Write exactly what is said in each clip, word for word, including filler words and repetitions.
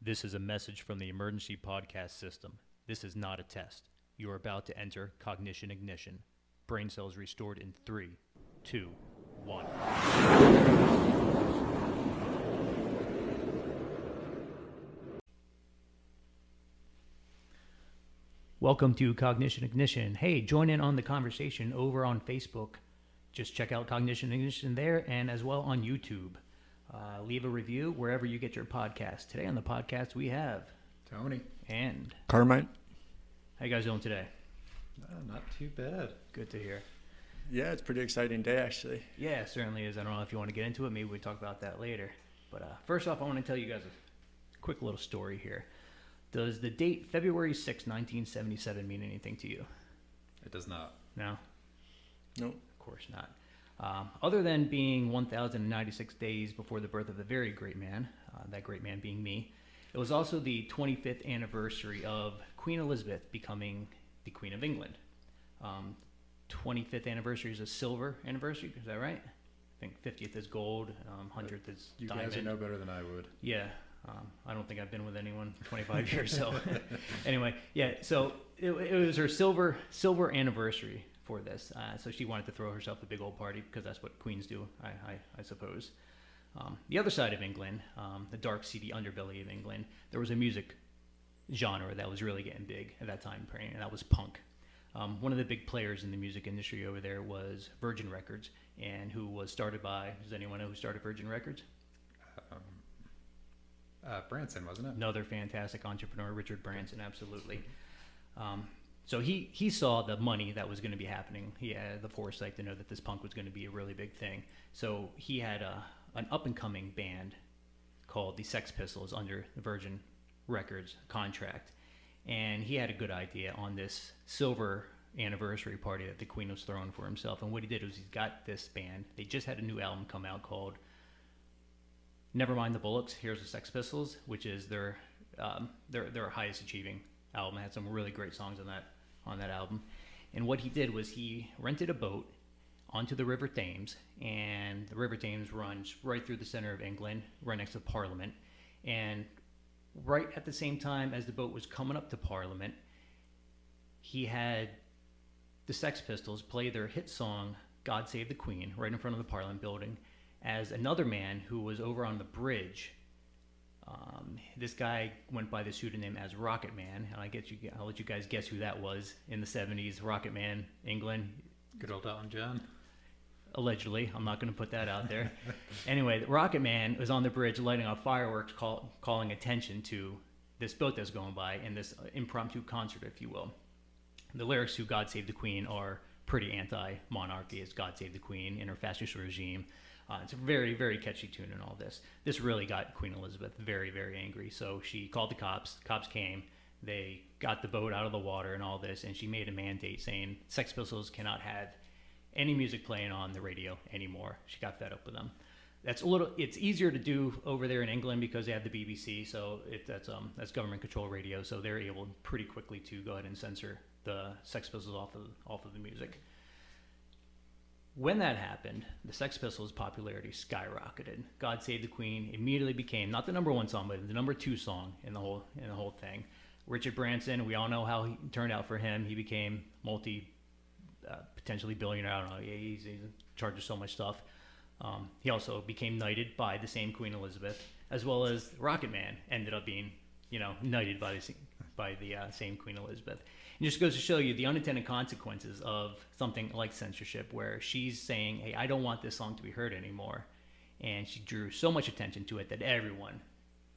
This is a message from the emergency podcast system. This is not a test. You are about to enter Cognition Ignition. Brain cells restored in three, two, one. Welcome to Cognition Ignition. Hey, join in on the conversation over on Facebook. Just check out Cognition Ignition there and as well on YouTube. Uh, leave a review wherever you get your podcast. Today on the podcast we have Tony and Carmine. How you guys doing today? No, not too bad. Good to hear. Yeah, it's a pretty exciting day actually. Yeah, it certainly is. I don't know if you want to get into it. Maybe we we'll talk about that later. But uh, first off, I want to tell you guys a quick little story here. Does the date February sixth, nineteen seventy-seven mean anything to you? It does not. No? Nope. Of course not. Um, other than being one thousand ninety-six days before the birth of a very great man, uh, that great man being me, it was also the twenty-fifth anniversary of Queen Elizabeth becoming the Queen of England. Um, twenty-fifth anniversary is a silver anniversary, is that right? I think fiftieth is gold, um, one hundredth is you diamond. You guys would know better than I would. Yeah. Um, I don't think I've been with anyone for twenty-five years. So anyway, yeah, so it, it was her silver silver anniversary for this. Uh, so she wanted to throw herself a big old party because that's what queens do, I, I, I suppose. Um, the other side of England, um, the dark, seedy underbelly of England, there was a music genre that was really getting big at that time, and that was punk. Um, one of the big players in the music industry over there was Virgin Records, and who was started by, does anyone know who started Virgin Records? Um. Uh, Branson, wasn't it? Another fantastic entrepreneur, Richard Branson, absolutely. Um, so he, he saw the money that was going to be happening. He had the foresight to know that this punk was going to be a really big thing. So he had a, an up-and-coming band called the Sex Pistols under the Virgin Records contract. And he had a good idea on this silver anniversary party that the Queen was throwing for himself. And what he did was he got this band. They just had a new album come out called Never Mind the Bollocks, Here's the Sex Pistols, which is their um, their their highest achieving album. It had some really great songs on that on that album. And what he did was he rented a boat onto the River Thames, and the River Thames runs right through the center of England, right next to Parliament. And right at the same time as the boat was coming up to Parliament, he had the Sex Pistols play their hit song "God Save the Queen" right in front of the Parliament building. As another man who was over on the bridge, um, this guy went by the pseudonym as Rocket Man, and I get you, I'll let you guys guess who that was in the seventies. Rocket Man, England. Good old Alan John. Allegedly, I'm not going to put that out there. Anyway, Rocket Man was on the bridge lighting off fireworks, call, calling attention to this boat that's going by in this impromptu concert, if you will. The lyrics to "God Save the Queen" are pretty anti-monarchy, as "God Save the Queen" in her fascist regime. Uh, it's a very, very catchy tune and all this. This really got Queen Elizabeth very, very angry. So she called the cops. The cops came. They got the boat out of the water and all this, and she made a mandate saying Sex Pistols cannot have any music playing on the radio anymore. She got fed up with them. That's a little. It's easier to do over there in England because they have the B B C, so it, that's um that's government control radio. So they're able pretty quickly to go ahead and censor the Sex Pistols off of off of the music. When that happened, the Sex Pistols' popularity skyrocketed. "God Save the Queen" immediately became not the number one song, but the number two song in the whole in the whole thing. Richard Branson, we all know how he turned out for him. He became multi, uh, potentially billionaire. I don't know. He's, he's in charge of so much stuff. Um, he also became knighted by the same Queen Elizabeth, as well as Rocket Man ended up being, you know, knighted by the by the uh, same Queen Elizabeth. It just goes to show you the unintended consequences of something like censorship, where she's saying, hey, I don't want this song to be heard anymore. And she drew so much attention to it that everyone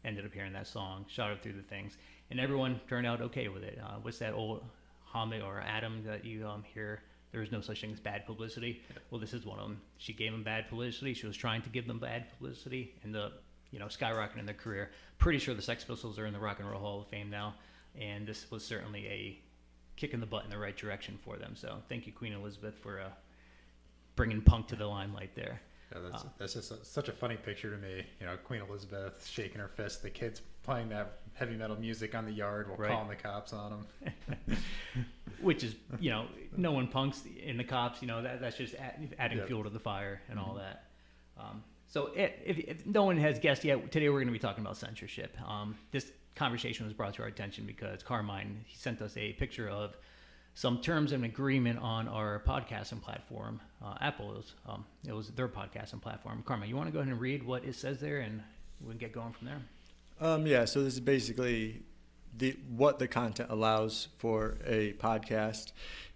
ended up hearing that song, shot it through the things, and everyone turned out okay with it. Uh, what's that old Hamid or Adam that you um, hear? There is no such thing as bad publicity. Well, this is one of them. She gave them bad publicity. She was trying to give them bad publicity, and the, you know, skyrocketing their career. Pretty sure the Sex Pistols are in the Rock and Roll Hall of Fame now, and this was certainly a kicking the butt in the right direction for them. So thank you, Queen Elizabeth, for uh, bringing punk to the limelight there. Yeah, that's, uh, that's just a, such a funny picture to me. You know, Queen Elizabeth shaking her fist, the kids playing that heavy metal music on the yard while right. calling the cops on them. Which is, you know, no one punks in the cops. You know, that that's just add, adding yep. fuel to the fire and mm-hmm. all that. Um, So if, if, if no one has guessed yet, today we're going to be talking about censorship. Um, this conversation was brought to our attention because Carmine he sent us a picture of some terms and agreement on our podcasting platform, uh, Apple's. Um, it was their podcasting platform. Carmine, you want to go ahead and read what it says there, and we can get going from there? Um, yeah, so this is basically the what the content allows for a podcast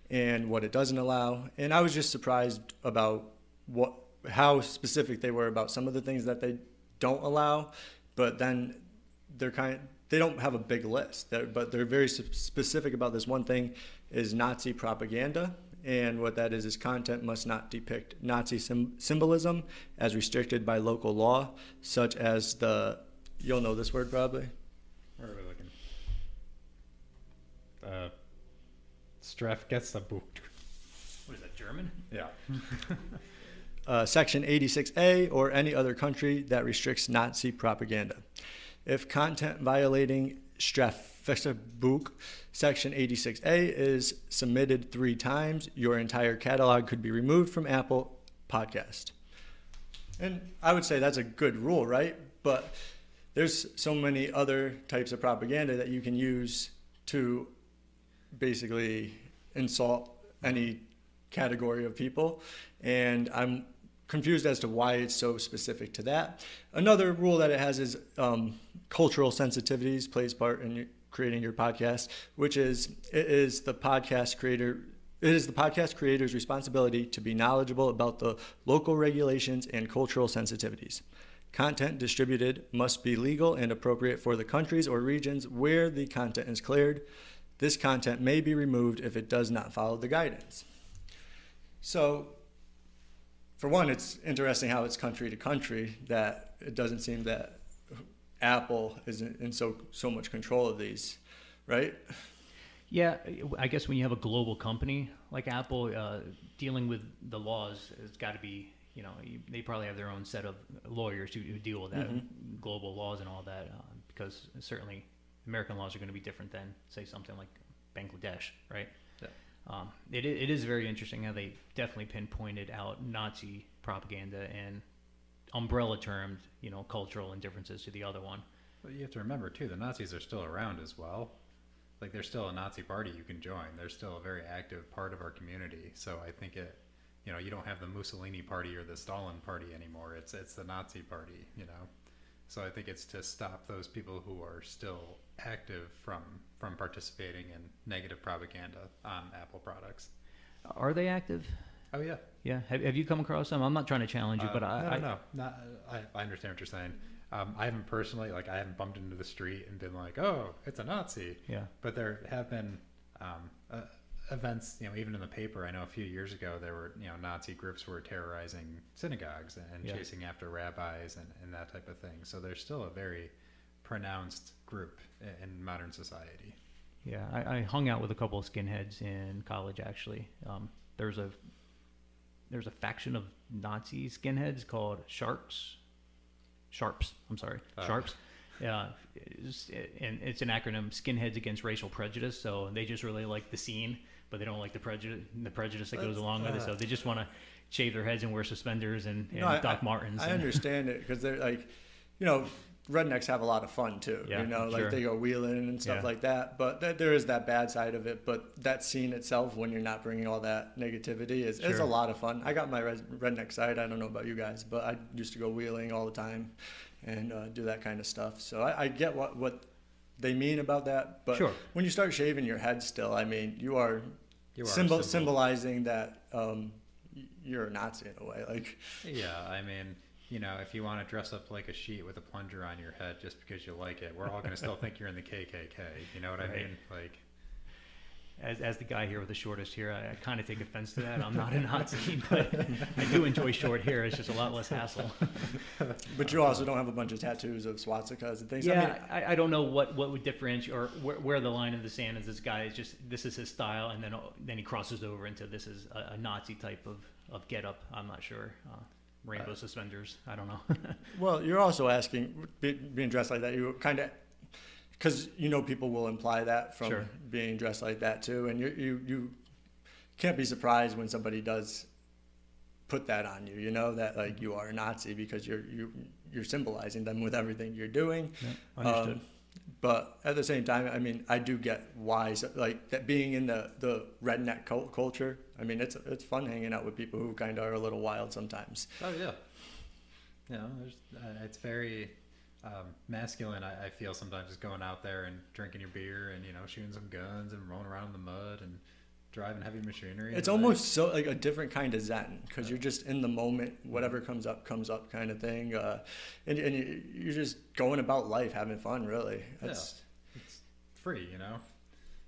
and what it doesn't allow. And I was just surprised about what how specific they were about some of the things that they don't allow, but then they're kind of, they don't have a big list, they're, but they're very specific about this one thing is Nazi propaganda. And what that is, is content must not depict Nazi sim- symbolism as restricted by local law, such as the, you'll know this word probably. Where are we looking? Uh, Strafgesetzbuch. What is that, German? Yeah. uh, Section eighty-six A or any other country that restricts Nazi propaganda. If content violating Strafgesetzbuch Section eighty-six A is submitted three times, your entire catalog could be removed from Apple Podcast. And I would say that's a good rule, right? But there's so many other types of propaganda that you can use to basically insult any category of people. And I'm confused as to why it's so specific to that. Another rule that it has is um, cultural sensitivities plays part in your, creating your podcast, which is it is the podcast creator it is the podcast creator's responsibility to be knowledgeable about the local regulations and cultural sensitivities. Content distributed must be legal and appropriate for the countries or regions where the content is cleared. This content may be removed if it does not follow the guidance. So, for one, it's interesting how it's country to country, that it doesn't seem that Apple is in so so much control of these, right? Yeah, I guess when you have a global company like Apple, uh, dealing with the laws has got to be, you know, they probably have their own set of lawyers who, who deal with that, mm-hmm. global laws and all that, uh, because certainly American laws are going to be different than, say, something like Bangladesh, right? Yeah. Um, it, it is very interesting how they definitely pinpointed out Nazi propaganda and umbrella termed, you know, cultural indifferences to the other one. But you have to remember, too, the Nazis are still around as well. Like, there's still a Nazi party you can join. They're still a very active part of our community. So I think it, you know, you don't have the Mussolini party or the Stalin party anymore. It's, it's the Nazi party, you know. So I think it's to stop those people who are still active from from participating in negative propaganda on Apple products. Are they active? Oh, yeah. Yeah. Have, have you come across them? I'm not trying to challenge you, uh, but I... No, no, I, no. Not, I, I understand what you're saying. Um, I haven't personally, like, I haven't bumped into the street and been like, oh, it's a Nazi. Yeah. But there have been um, uh, events, you know, even in the paper, I know a few years ago, there were, you know, Nazi groups were terrorizing synagogues and, and yeah. chasing after rabbis and, and that type of thing. So there's still a very pronounced group in modern society. Yeah, I, I hung out with a couple of skinheads in college, actually. Um, there's a there's a faction of Nazi skinheads called Sharps. Sharps, I'm sorry, oh. Sharps. Yeah, it's, and it's an acronym, Skinheads Against Racial Prejudice. So they just really like the scene, but they don't like the prejudice the prejudice that That's, goes along uh, with it. So they just want to shave their heads and wear suspenders and, and no, Doc I, Martens. I and, understand it because they're like, you know, rednecks have a lot of fun too, yeah, you know, like sure. they go wheeling and stuff yeah. like that. But th- there is that bad side of it. But that scene itself, when you're not bringing all that negativity, is sure. it's a lot of fun. I got my res- redneck side. I don't know about you guys, but I used to go wheeling all the time and uh, do that kind of stuff. So I, I get what what they mean about that. But sure. when you start shaving your head still, I mean, you are, you are symbol- symbolizing that um, you're a Nazi in a way. Like, yeah, I mean... You know, if you want to dress up like a sheet with a plunger on your head just because you like it, we're all going to still think you're in the K K K. You know what right. I mean? Like, as as the guy here with the shortest hair, I, I kind of take offense to that. I'm not a Nazi, but I do enjoy short hair. It's just a lot less hassle. But you also don't have a bunch of tattoos of swastikas and things. Yeah, I, mean, I, I don't know what, what would differentiate or where, where the line of the sand is. This guy is just, this is his style, and then then he crosses over into this is a, a Nazi type of, of getup. I'm not sure. Uh, Rainbow uh, suspenders. I don't know. Well, you're also asking, be, being dressed like that, you kind of, because you know people will imply that from sure. being dressed like that too. And you, you you can't be surprised when somebody does put that on you, you know, that like you are a Nazi because you're you, you're symbolizing them with everything you're doing. Yeah, understood. Um, but at the same time, I mean, I do get why, like that being in the, the redneck cult culture, I mean, it's it's fun hanging out with people who kind of are a little wild sometimes. Oh, yeah. You know, uh, it's very um, masculine, I, I feel, sometimes, just going out there and drinking your beer and, you know, shooting some guns and rolling around in the mud and driving heavy machinery. It's almost like, so like a different kind of zen, because you're just in the moment, whatever comes up comes up kind of thing, uh and, and you're just going about life having fun, really. That's, yeah, it's free, you know.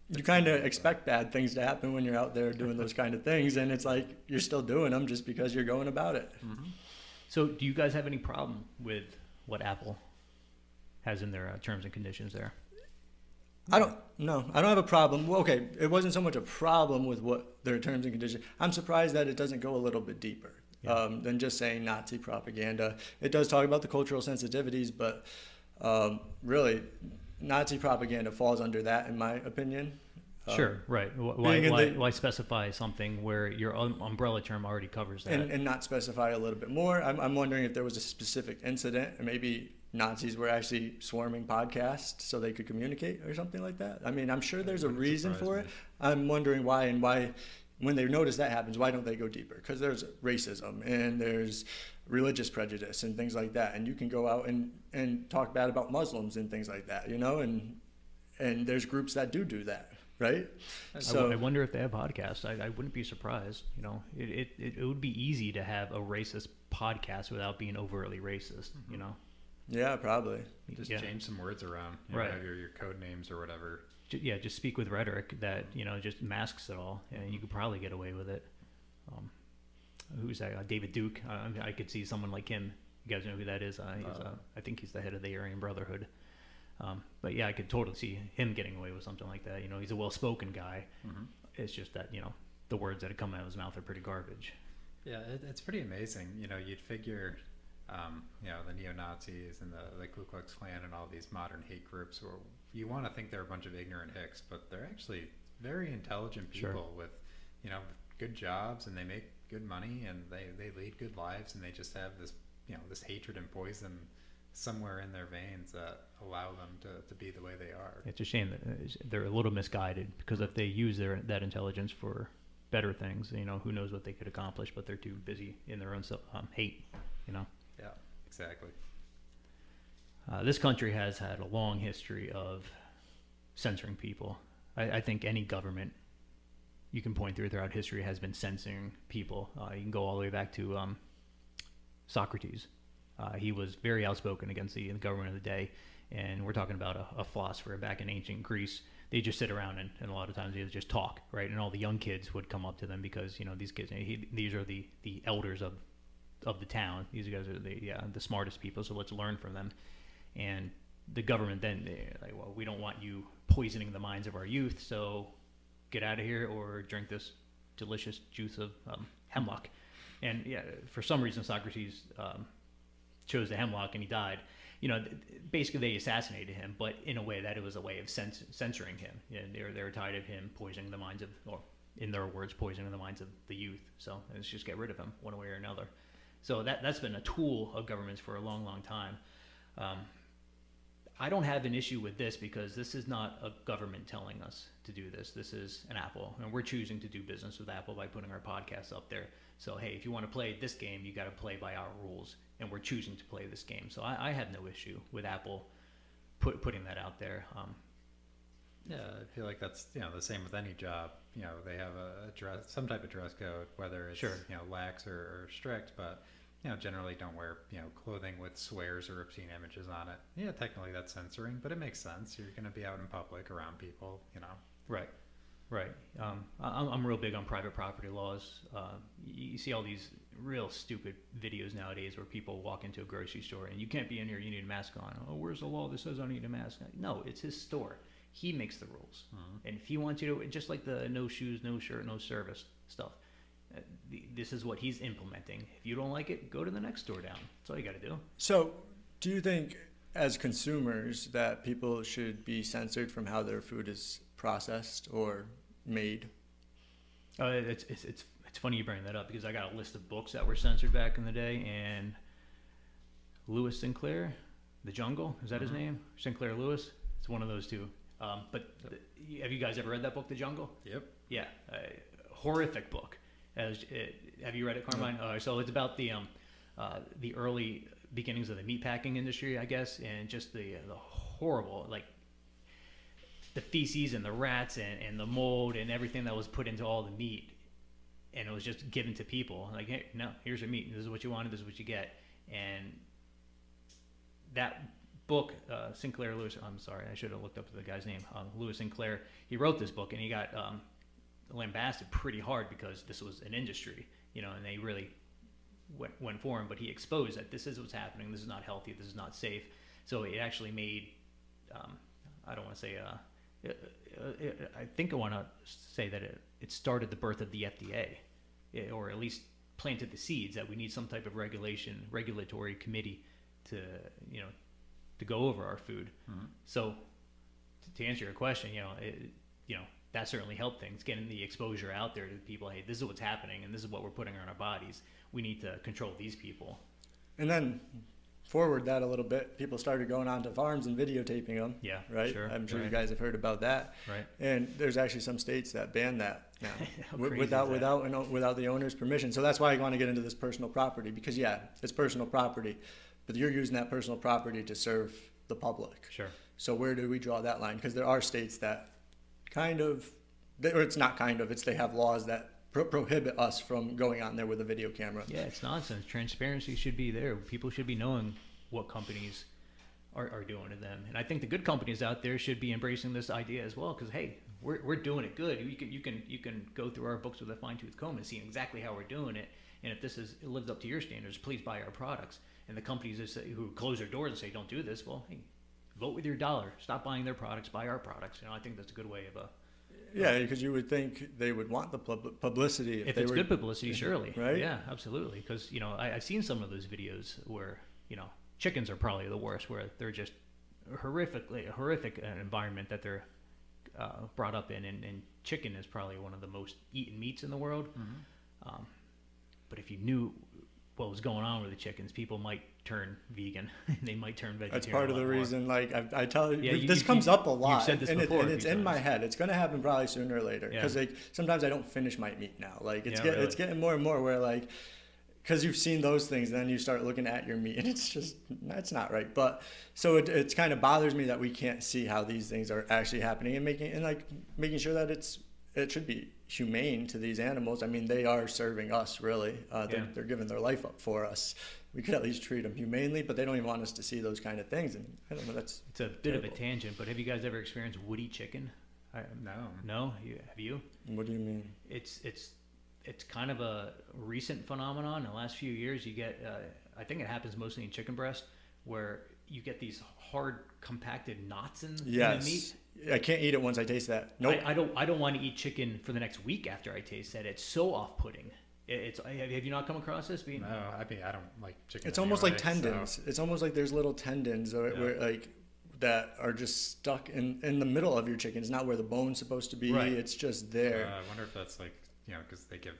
It's, you kind of expect bad things to happen when you're out there doing those kind of things, and it's like you're still doing them just because you're going about it. Mm-hmm. So do you guys have any problem with what Apple has in their uh, terms and conditions there? I don't, no, I don't have a problem. Well, okay, it wasn't so much a problem with what their terms and conditions. I'm surprised that it doesn't go a little bit deeper, yeah, um, than just saying Nazi propaganda. It does talk about the cultural sensitivities, but um, really, Nazi propaganda falls under that, in my opinion. Sure, um, right. Why, why, the, why specify something where your umbrella term already covers that? And, and not specify a little bit more. I'm, I'm wondering if there was a specific incident, and maybe Nazis were actually swarming podcasts so they could communicate or something like that. I mean, I'm sure there's a reason for it. I'm wondering why, and why, when they notice that happens, why don't they go deeper? Because there's racism and there's religious prejudice and things like that. And you can go out and, and talk bad about Muslims and things like that, you know, and and there's groups that do do that, right? So I wonder if they have podcasts. I, I wouldn't be surprised, you know. It, it, it would be easy to have a racist podcast without being overtly racist, mm-hmm, you know. Yeah, probably. Just yeah. change some words around, you right? Know, your, your code names or whatever. Yeah, just speak with rhetoric that, you know, just masks it all, and you could probably get away with it. Um, who's that? Uh, David Duke. Uh, I could see someone like him. You guys know who that is? Uh, he's, uh, uh, I think he's the head of the Aryan Brotherhood. Um, but yeah, I could totally see him getting away with something like that. You know, he's a well-spoken guy. Mm-hmm. It's just that, you know, the words that come out of his mouth are pretty garbage. Yeah, it, it's pretty amazing. You know, you'd figure, Um, you know, the neo-Nazis and the, the Ku Klux Klan and all these modern hate groups, where you want to think they're a bunch of ignorant hicks, but they're actually very intelligent people, sure, with, you know, good jobs, and they make good money, and they, they lead good lives, and they just have this, you know, this hatred and poison somewhere in their veins that allow them to, to be the way they are. It's a shame that they're a little misguided, because if they use their that intelligence for better things, you know, who knows what they could accomplish, but they're too busy in their own self, um, hate, you know. Yeah, exactly. Uh, this country has had a long history of censoring people. I, I think any government you can point through throughout history has been censoring people. Uh, you can go all the way back to um, Socrates. Uh, he was very outspoken against the, the government of the day, and we're talking about a, a philosopher back in ancient Greece. They just sit around, and, and a lot of times they just talk, right? And all the young kids would come up to them because, you know, these kids, he, these are the, the elders of of the town. These guys are the yeah the smartest people, so let's learn from them. And the government then, they're like, well, we don't want you poisoning the minds of our youth, so get out of here or drink this delicious juice of um, hemlock. And yeah, for some reason Socrates um, chose the hemlock and he died. You know, basically they assassinated him, but in a way that it was a way of cens censoring him. Yeah, they were, they were tired of him poisoning the minds of, or in their words, poisoning the minds of the youth. So let's just get rid of him one way or another. So that, that's been a tool of governments for a long, long time. Um, I don't have an issue with this because this is not a government telling us to do this. This is an Apple, and we're choosing to do business with Apple by putting our podcasts up there. So, hey, if you want to play this game, you got to play by our rules, and we're choosing to play this game. So I, I have no issue with Apple put, putting that out there. Um, yeah, I feel like that's, you know, the same with any job. You know, they have a dress, some type of dress code, whether it's, sure, you know, lax or, or strict, but, you know, generally don't wear, you know, clothing with swears or obscene images on it. Yeah, technically that's censoring, but it makes sense. You're going to be out in public around people, you know. Right, right. Um, I'm, I'm real big on private property laws. Uh, you see all these real stupid videos nowadays where people walk into a grocery store and you can't be in here, you need a mask on. Oh, where's the law that says I need a mask? No, it's his store. He makes the rules. Mm-hmm. And if he wants you to, just like the no shoes, no shirt, no service stuff, uh, the, this is what he's implementing. If you don't like it, go to the next store down. That's all you got to do. So do you think as consumers that people should be censored from how their food is processed or made? Uh, it's, it's, it's, it's It's funny you bring that up because I got a list of books that were censored back in the day, and Lewis Sinclair, The Jungle, is that his mm-hmm. name? Sinclair Lewis? It's one of those two. Um, but th- have you guys ever read that book, The Jungle? Yep. Yeah. A horrific book. As it, have you read it, Carmine? No. Uh, so it's about the um, uh, the early beginnings of the meatpacking industry, I guess, and just the the horrible, like, the feces and the rats and, and the mold and everything that was put into all the meat. And it was just given to people. Like, hey, no, here's your meat. This is what you wanted. This is what you get. And that book, uh, Sinclair Lewis, I'm sorry, I should have looked up the guy's name, um, Lewis Sinclair, he wrote this book, and he got um, lambasted pretty hard because this was an industry, you know, and they really went, went for him, but he exposed that this is what's happening, this is not healthy, this is not safe. So it actually made, um, I don't want to say, uh, it, it, I think I want to say that it, it started the birth of the F D A, it, or at least planted the seeds that we need some type of regulation, regulatory committee to, you know, to go over our food. Mm-hmm. So to, to answer your question, you know, it, you know, that certainly helped things, getting the exposure out there to people. Hey, this is what's happening and this is what we're putting on our bodies. We need to control these people. And then forward that a little bit, people started going onto farms and videotaping them. Yeah, right. Sure. I'm sure right. you guys have heard about that. Right. And there's actually some states that ban that now w- without without an, without the owner's permission. So that's why I want to get into this personal property, because yeah, it's personal property, but you're using that personal property to serve the public. Sure. So where do we draw that line? Because there are states that kind of, or it's not kind of, it's they have laws that pro- prohibit us from going on there with a video camera. Yeah, it's nonsense. Transparency should be there. People should be knowing what companies are, are doing to them. And I think the good companies out there should be embracing this idea as well, because hey, we're we're doing it good. You can, you can, you can go through our books with a fine-tooth comb and see exactly how we're doing it. And if this is it lives up to your standards, please buy our products. And the companies that say, who close their doors and say, don't do this, well, hey, vote with your dollar. Stop buying their products. Buy our products. You know, I think that's a good way of a... Yeah, because you would think they would want the pub- publicity. If, if they it's were, good publicity, surely. Right? Yeah, absolutely. Because, you know, I, I've seen some of those videos where, you know, chickens are probably the worst, where they're just horrifically, horrific environment that they're uh, brought up in. And, and chicken is probably one of the most eaten meats in the world. Mm-hmm. Um, but if you knew what was going on with the chickens, people might turn vegan. They might turn vegetarian. That's part of the reason, like, I, I tell you, yeah, you this you, comes you, up a lot. You've said this and before. It, and it's in times. my head. It's going to happen probably sooner or later. Because, yeah. like, sometimes I don't finish my meat now. Like, it's, yeah, get, really. it's getting more and more where, like, because you've seen those things, then you start looking at your meat, and it's just, that's not right. But so it it's kind of bothers me that we can't see how these things are actually happening and making, and, like, making sure that it's, it should be humane to these animals. I mean, they are serving us, really. Uh, they're, yeah. they're giving their life up for us. We could at least treat them humanely, but they don't even want us to see those kind of things. And I don't know, that's It's a bit terrible. of a tangent, but have you guys ever experienced woody chicken? I, no. No? You, have you? What do you mean? It's it's it's kind of a recent phenomenon. In the last few years, you get, uh, I think it happens mostly in chicken breast, where you get these hard, compacted knots in, yes. in the meat. I can't eat it once I taste that. Nope. I, I don't. I don't want to eat chicken for the next week after I taste that. It's so off-putting. It, it's. Have you not come across this? Being, no, I mean I don't like chicken. It's almost like tendons. So. It's almost like there's little tendons or, yeah. where, like, that are just stuck in, in the middle of your chicken. It's not where the bone's supposed to be. Right. It's just there. Uh, I wonder if that's like, you know, because they give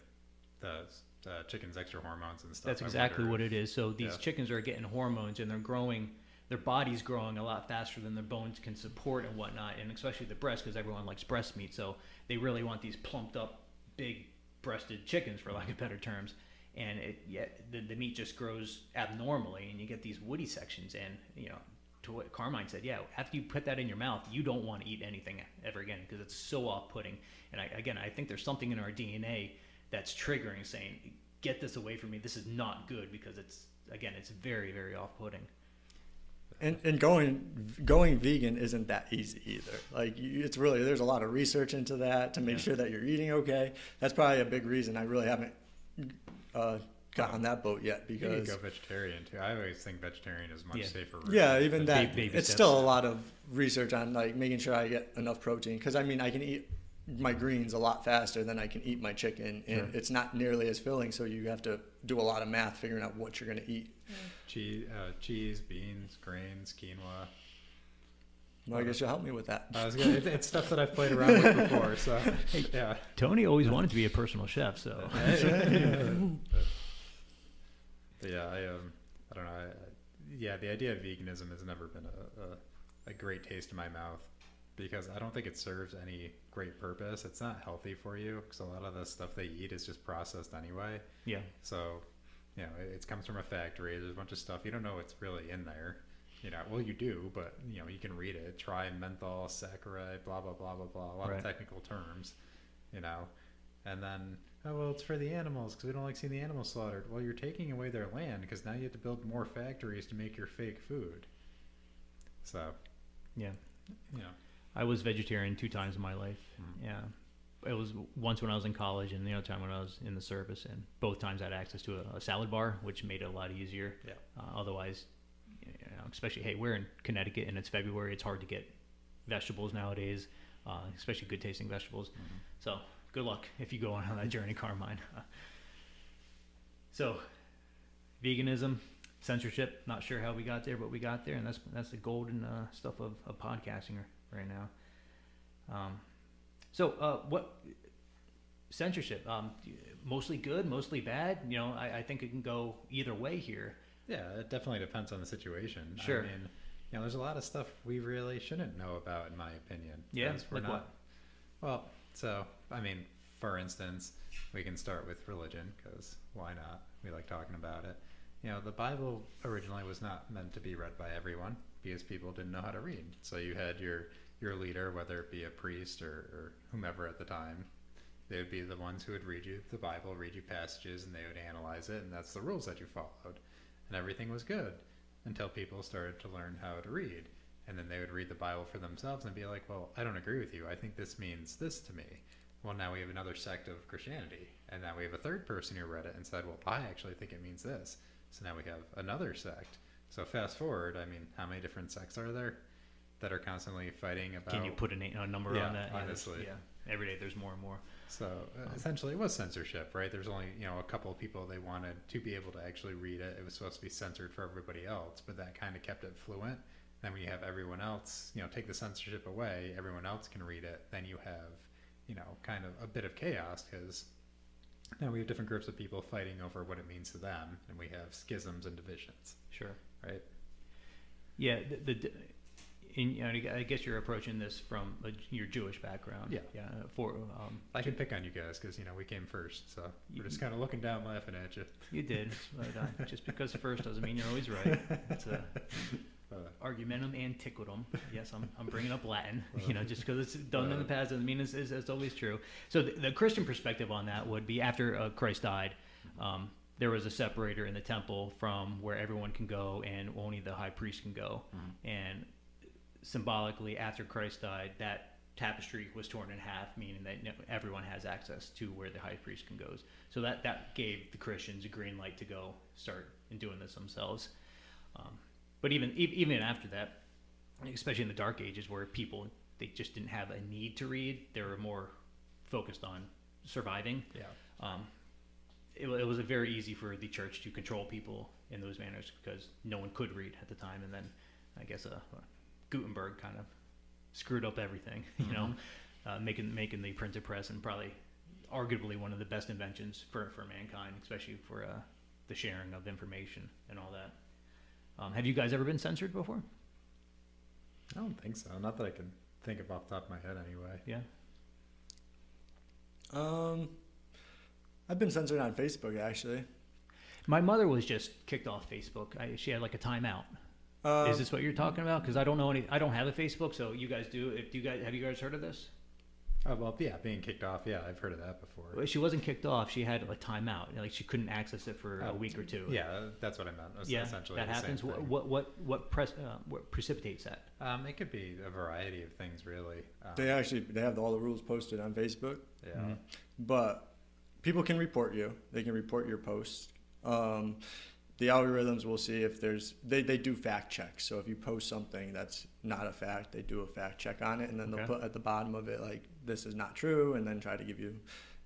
the uh, chickens extra hormones and stuff. That's exactly what it is. So these yeah. chickens are getting hormones and they're growing. Their body's growing a lot faster than their bones can support and whatnot, and especially the breast, because everyone likes breast meat, so they really want these plumped up, big-breasted chickens, for lack of better terms, and it yet the, the meat just grows abnormally, and you get these woody sections, and, you know, to what Carmine said, yeah, after you put that in your mouth, you don't want to eat anything ever again, because it's so off-putting, and I, again, I think there's something in our D N A that's triggering, saying, get this away from me, this is not good, because it's, again, it's very, very off-putting. And and going going vegan isn't that easy either. Like, you, it's really, there's a lot of research into that to make yeah. sure that you're eating okay. That's probably a big reason I really haven't uh, got on that boat yet, because you need to go vegetarian too. I always think vegetarian is much yeah. safer. Yeah, even that. Baby it's steps. Still a lot of research on, like, making sure I get enough protein, because I mean I can eat my greens a lot faster than I can eat my chicken, and sure. it's not nearly as filling. So you have to do a lot of math figuring out what you're going to eat. Cheese, uh, cheese, beans, grains, quinoa. Well, I guess you'll help me with that. I was gonna, it, it's stuff that I've played around with before. So, yeah. Tony always wanted to be a personal chef, so. yeah, but, but yeah, I um, I don't know. I, I, yeah, the idea of veganism has never been a, a a great taste in my mouth because I don't think it serves any great purpose. It's not healthy for you because a lot of the stuff they eat is just processed anyway. Yeah. So, you know, it, it comes from a factory. There's a bunch of stuff you don't know what's really in there. You know, well, you do, but, you know, you can read it. Try menthol, saccharide, blah, blah, blah, blah, blah. A lot right. of technical terms, you know. And then, oh, well, it's for the animals because we don't like seeing the animals slaughtered. Well, you're taking away their land because now you have to build more factories to make your fake food. So. Yeah. You know. I was vegetarian two times in my life. Mm-hmm. Yeah. It was once when I was in college and the other time when I was in the service. And both times I had access to a, a salad bar, which made it a lot easier. Yeah. Uh, otherwise... You know, especially, hey, we're in Connecticut and it's February. It's hard to get vegetables nowadays, uh, especially good tasting vegetables. Mm-hmm. So good luck if you go on that journey, Carmine. So veganism, censorship, not sure how we got there, but we got there. And that's that's the golden uh, stuff of, of podcasting right now. Um, so uh, what censorship, um, mostly good, mostly bad. You know, I, I think it can go either way here. Yeah, it definitely depends on the situation. Sure. I mean, you know, there's a lot of stuff we really shouldn't know about, in my opinion. Yeah, we're like not, what? Well, so, I mean, for instance, we can start with religion, because why not? We like talking about it. You know, the Bible originally was not meant to be read by everyone, because people didn't know how to read. So you had your, your leader, whether it be a priest or, or whomever at the time, they would be the ones who would read you the Bible, read you passages, and they would analyze it, and that's the rules that you followed. And everything was good until people started to learn how to read. And then they would read the Bible for themselves and be like, well, I don't agree with you. I think this means this to me. Well, now we have another sect of Christianity. And now we have a third person who read it and said, well, I actually think it means this. So now we have another sect. So fast forward, I mean, how many different sects are there that are constantly fighting about... Can you put an eight, a number yeah, on that? Honestly. Yeah, yeah, every day there's more and more. So uh, essentially it was censorship, right? There's only, you know, a couple of people they wanted to be able to actually read it. It was supposed to be censored for everybody else, but that kind of kept it fluent. Then when you have everyone else, you know, take the censorship away, everyone else can read it. Then you have, you know, kind of a bit of chaos because now we have different groups of people fighting over what it means to them. And we have schisms and divisions. Sure. Right. Yeah. The, the, In, you know, I guess you're approaching this from a, your Jewish background. Yeah, yeah. For um, I can pick on you guys because you know we came first, so you, we're just kind of looking down, laughing at you. You did. But, uh, just because first doesn't mean you're always right. It's a uh, argumentum antiquatum. Yes, I'm I'm bringing up Latin. Uh, you know, just because it's done uh, in the past doesn't mean it's, it's, it's always true. So the, the Christian perspective on that would be after uh, Christ died. Um, There was a separator in the temple from where everyone can go, and only the high priest can go. Mm-hmm. And symbolically, after Christ died, that tapestry was torn in half, meaning that everyone has access to where the high priest can goes. So that, that gave the Christians a green light to go start and doing this themselves. Um, but even even after that, especially in the Dark Ages, where people they just didn't have a need to read, they were more focused on surviving. Yeah. Um, it, it was very easy for the church to control people in those manners because no one could read at the time, and then I guess a. Uh, Gutenberg kind of screwed up everything, you know, mm-hmm. uh, making making the printed press and probably arguably one of the best inventions for, for mankind, especially for uh, the sharing of information and all that. Um, have you guys ever been censored before? I don't think so. Not that I can think of off the top of my head anyway. Yeah. Um, I've been censored on Facebook, actually. My mother was just kicked off Facebook. I, she had like a timeout. Um, Is this what you're talking about? Because I don't know any. I don't have a Facebook, so you guys do. If you guys have you guys heard of this? Oh well, yeah, being kicked off. Yeah, I've heard of that before. Well, she wasn't kicked off. She had a timeout. Like she couldn't access it for uh, a week or two. Yeah, that's what I meant. That's yeah, essentially that the happens. Same thing. What what what, pres, uh, what precipitates that? Um, it could be a variety of things, really. Um, they actually they have all the rules posted on Facebook. Yeah, mm-hmm. But people can report you. They can report your posts. Um, The algorithms will see if there's, they, they do fact check. So if you post something that's not a fact, they do a fact check on it. And then okay. they'll put at the bottom of it, like, this is not true. And then try to give you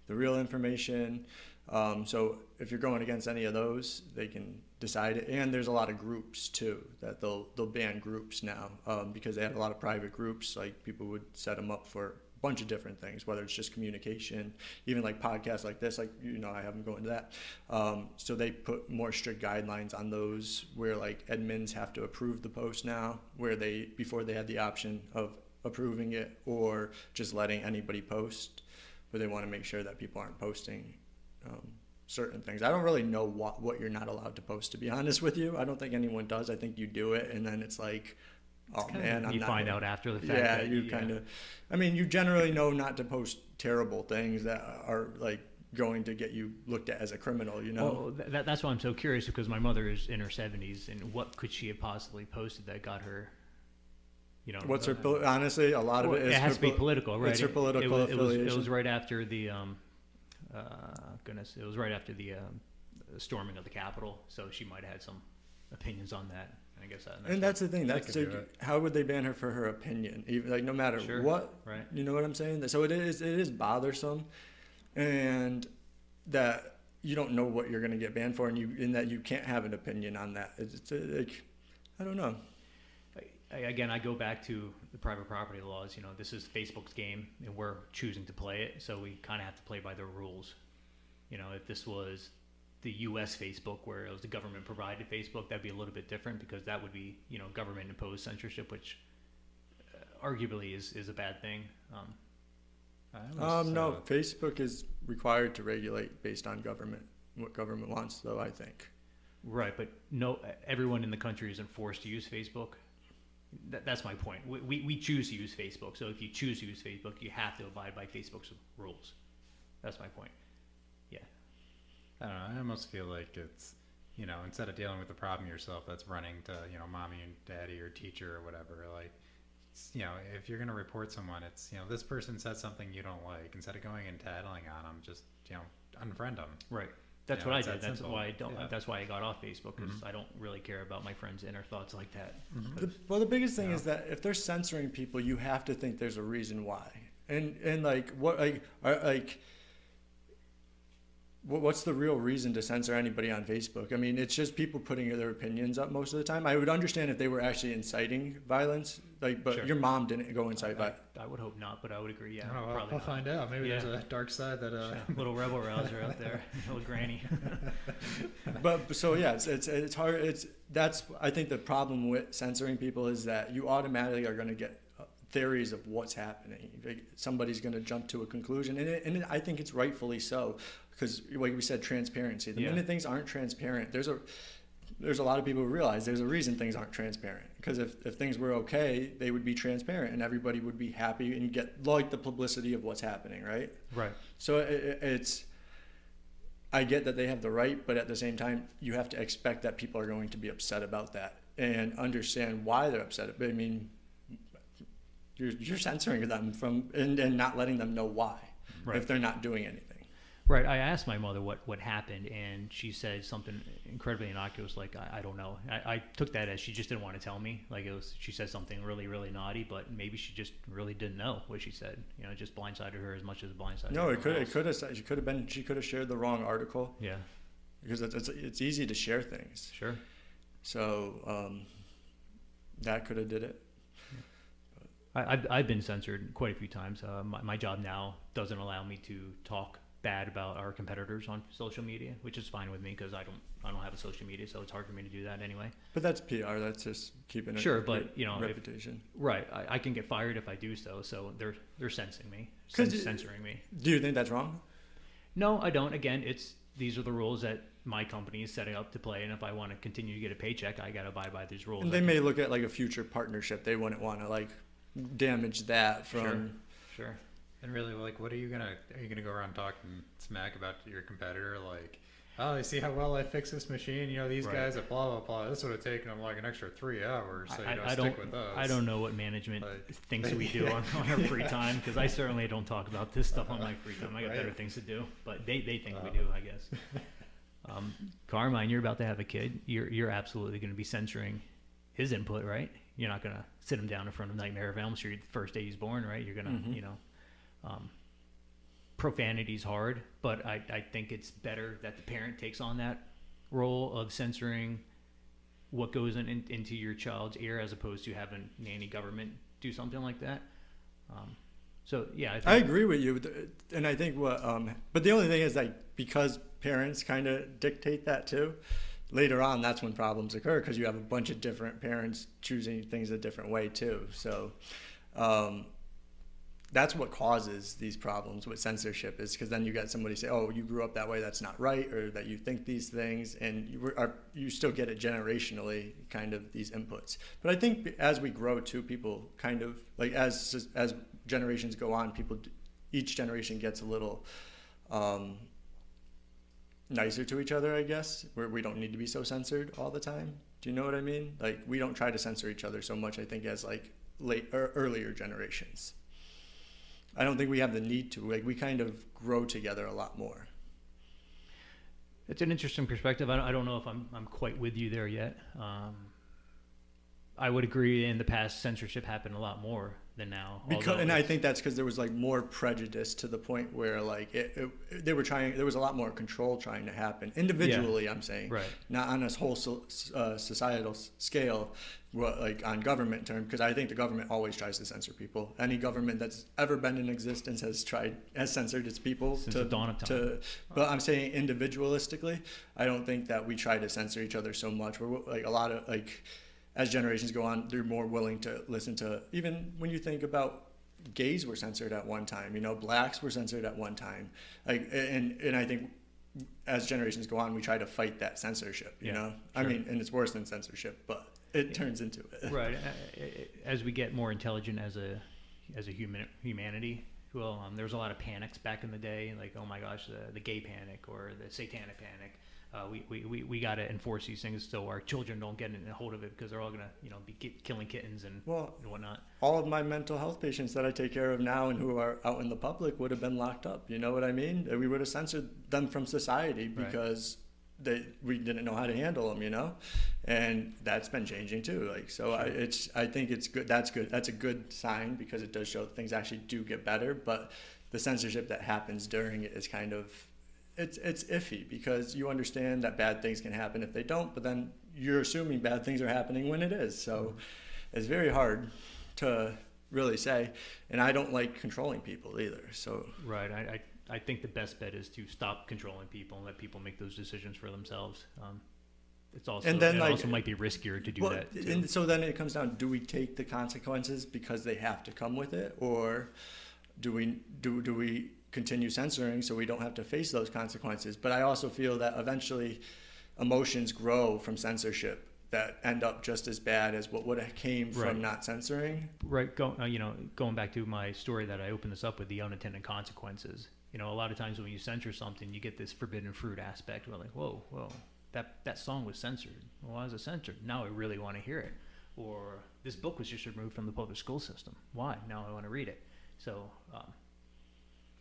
the real information. Um, so if you're going against any of those, they can decide it. And there's a lot of groups too, that they'll they'll ban groups now, um, because they had a lot of private groups. Like people would set them up for a bunch of different things, whether it's just communication, even like podcasts like this, like, you know, I haven't gone into that. Um, so they put more strict guidelines on those where like admins have to approve the post now, where they, before they had the option of approving it or just letting anybody post, but they want to make sure that people aren't posting um, certain things. I don't really know what, what you're not allowed to post, to be honest with you. I don't think anyone does. I think you do it and then it's like, oh man, I'm not. You find out after the fact. Yeah, you kind of, I mean, you generally know not to post terrible things that are like going to get you looked at as a criminal, you know? Well, that, that's why I'm so curious, because my mother is in her seventies, and what could she have possibly posted that got her, you know? What's her, honestly, a lot of it is, it has to be political, right? It's her political affiliation. It was right after the, um, uh, goodness, it was right after the um, storming of the Capitol, so she might have had some opinions on that. I guess that and that's the thing. That's like, right. How would they ban her for her opinion? Even like no matter sure. what, right? You know what I'm saying? So it is. It is bothersome, and that you don't know what you're going to get banned for, and you in that you can't have an opinion on that. It's, it's like, I don't know. I, again, I go back to the private property laws. You know, this is Facebook's game, and we're choosing to play it, so we kind of have to play by their rules. You know, if this was the U S Facebook, where it was the government provided Facebook, that'd be a little bit different, because that would be, you know, government imposed censorship, which uh, arguably is, is a bad thing. Um, almost, um no, uh, Facebook is required to regulate based on government, what government wants though, I think. Right. But no, everyone in the country isn't forced to use Facebook. That, that's my point. We, we, we choose to use Facebook. So if you choose to use Facebook, you have to abide by Facebook's rules. That's my point. I don't know, I almost feel like it's, you know, instead of dealing with the problem yourself, that's running to, you know, mommy and daddy or teacher or whatever. Like, you know, if you're going to report someone, it's, you know, this person said something you don't like. Instead of going and tattling on them, just, you know, unfriend them. Right. That's you know, what I did. That that's simple. why I don't. Yeah. That's why I got off Facebook, because mm-hmm. I don't really care about my friends' inner thoughts like that. Mm-hmm. the, well, the biggest thing you know, is that if they're censoring people, you have to think there's a reason why. And, and like, what, like, are, like, what's the real reason to censor anybody on Facebook? I mean, it's just people putting their opinions up most of the time. I would understand if they were actually inciting violence, like, but sure. your mom didn't go incite violence. I would hope not, but I would agree. Yeah, no, I'll, I'll find out. Maybe yeah. there's a dark side that uh... little rebel rouser out there, old granny. But so yeah, it's, it's it's hard. It's that's I think the problem with censoring people is that you automatically are going to get theories of what's happening. Somebody's going to jump to a conclusion, and it, and it, I think it's rightfully so. Because like we said, transparency. The yeah. minute things aren't transparent, there's a there's a lot of people who realize there's a reason things aren't transparent. Because if, if things were okay, they would be transparent and everybody would be happy and get like the publicity of what's happening, right? Right. So it, it's, I get that they have the right, but at the same time, you have to expect that people are going to be upset about that and understand why they're upset. I mean, you're, you're censoring them from and, and not letting them know why right. if they're not doing anything. Right. I asked my mother what, what happened, and she said something incredibly innocuous, like, I, I don't know. I, I took that as she just didn't want to tell me. Like, it was, she said something really, really naughty, but maybe she just really didn't know what she said. You know, it just blindsided her as much as it blindsided no, her. No, it could else. it could have she could have been she could have shared the wrong article. Yeah. Because it's it's, it's easy to share things. Sure. So um, that could have did it. Yeah. I, I've I've been censored quite a few times. Uh, my, my job now doesn't allow me to talk bad about our competitors on social media, which is fine with me because I don't, I don't have a social media, so it's hard for me to do that anyway. But that's P R. That's just keeping it sure, but re you know, reputation. If, right. I, I can get fired if I do so. So they're they're censoring me, censoring me. Do you think that's wrong? No, I don't. Again, it's these are the rules that my company is setting up to play, and if I want to continue to get a paycheck, I got to abide by these rules. And they may look at like a future partnership. They wouldn't want to like damage that from. Sure. Sure. And really, like, what are you gonna are you gonna go around talking smack about your competitor? Like, oh, you see how well I fixed this machine? You know, these right. guys at blah blah blah. This would have taken them like an extra three hours. So I, you don't I stick don't, with us. I don't know what management like, thinks we do on, on our yeah. free time, because I certainly don't talk about this stuff uh, on my free time. I got right. better things to do, but they they think uh, we do, I guess. um, Carmine, you're about to have a kid. You're you're absolutely going to be censoring his input, right? You're not going to sit him down in front of Nightmare of Elm Street the first day he's born, right? You're gonna, mm-hmm. you know. Um, profanity's hard, but I, I think it's better that the parent takes on that role of censoring what goes in, in, into your child's ear, as opposed to having nanny government do something like that. Um, so yeah, I, think I agree with you, and I think what. Um, but the only thing is, like, because parents kind of dictate that too. Later on, that's when problems occur, because you have a bunch of different parents choosing things a different way too. So um, that's what causes these problems with censorship, is because then you got somebody say, "Oh, you grew up that way. That's not right," or that you think these things, and you are you still get it generationally, kind of these inputs. But I think as we grow too, people kind of like as as generations go on, people each generation gets a little. Um, nicer to each other, I guess, where we don't need to be so censored all the time. Do you know what I mean? Like, we don't try to censor each other so much, I think, as like late or earlier generations. I don't think we have the need to, like, we kind of grow together a lot more. It's an interesting perspective. I don't, I don't know if I'm, I'm quite with you there yet. Um, I would agree in the past censorship happened a lot more than now, because and I think that's because there was like more prejudice, to the point where like it, it, they were trying there was a lot more control trying to happen individually. Yeah. I'm saying, right, not on this whole so, uh, societal scale, like on government term, because I think the government always tries to censor people. Any government that's ever been in existence has tried has censored its people since to, the dawn of time. To, but I'm saying individualistically, I don't think that we try to censor each other so much. We're like a lot of like. As generations go on, they're more willing to listen to, even when you think about gays were censored at one time, you know, blacks were censored at one time. Like, and, and I think as generations go on, we try to fight that censorship, you yeah, know, sure. I mean, and it's worse than censorship, but it yeah. turns into it. Right. As we get more intelligent as a, as a human humanity, well, um, there was a lot of panics back in the day, like, oh my gosh, the, the gay panic or the satanic panic. Uh, we we, we, we got to enforce these things so our children don't get in a hold of it, because they're all gonna you know be ki killing kittens and, well, and whatnot. All of my mental health patients that I take care of now and who are out in the public would have been locked up. You know what I mean? We would have censored them from society because right. they we didn't know how to handle them. You know, and that's been changing too. Like so, sure. I, it's I think it's good. That's good. That's a good sign, because it does show things actually do get better. But the censorship that happens during it is kind of. It's it's iffy, because you understand that bad things can happen if they don't, but then you're assuming bad things are happening when it is. So it's very hard to really say. And I don't like controlling people either. So right, I I, I think the best bet is to stop controlling people and let people make those decisions for themselves. Um, it's also and then it like, also might be riskier to do well, that. Too. And so then it comes down: do we take the consequences because they have to come with it, or do we do do we? continue censoring so we don't have to face those consequences? But I also feel that eventually emotions grow from censorship that end up just as bad as what would have came from right. not censoring. Right. Go, uh, you know, going back to my story that I opened this up with, the unintended consequences. You know, a lot of times when you censor something, you get this forbidden fruit aspect. We're like, whoa, whoa, that, that song was censored. Well, why was it censored? Now I really want to hear it. Or this book was just removed from the public school system. Why? Now I want to read it. So, um,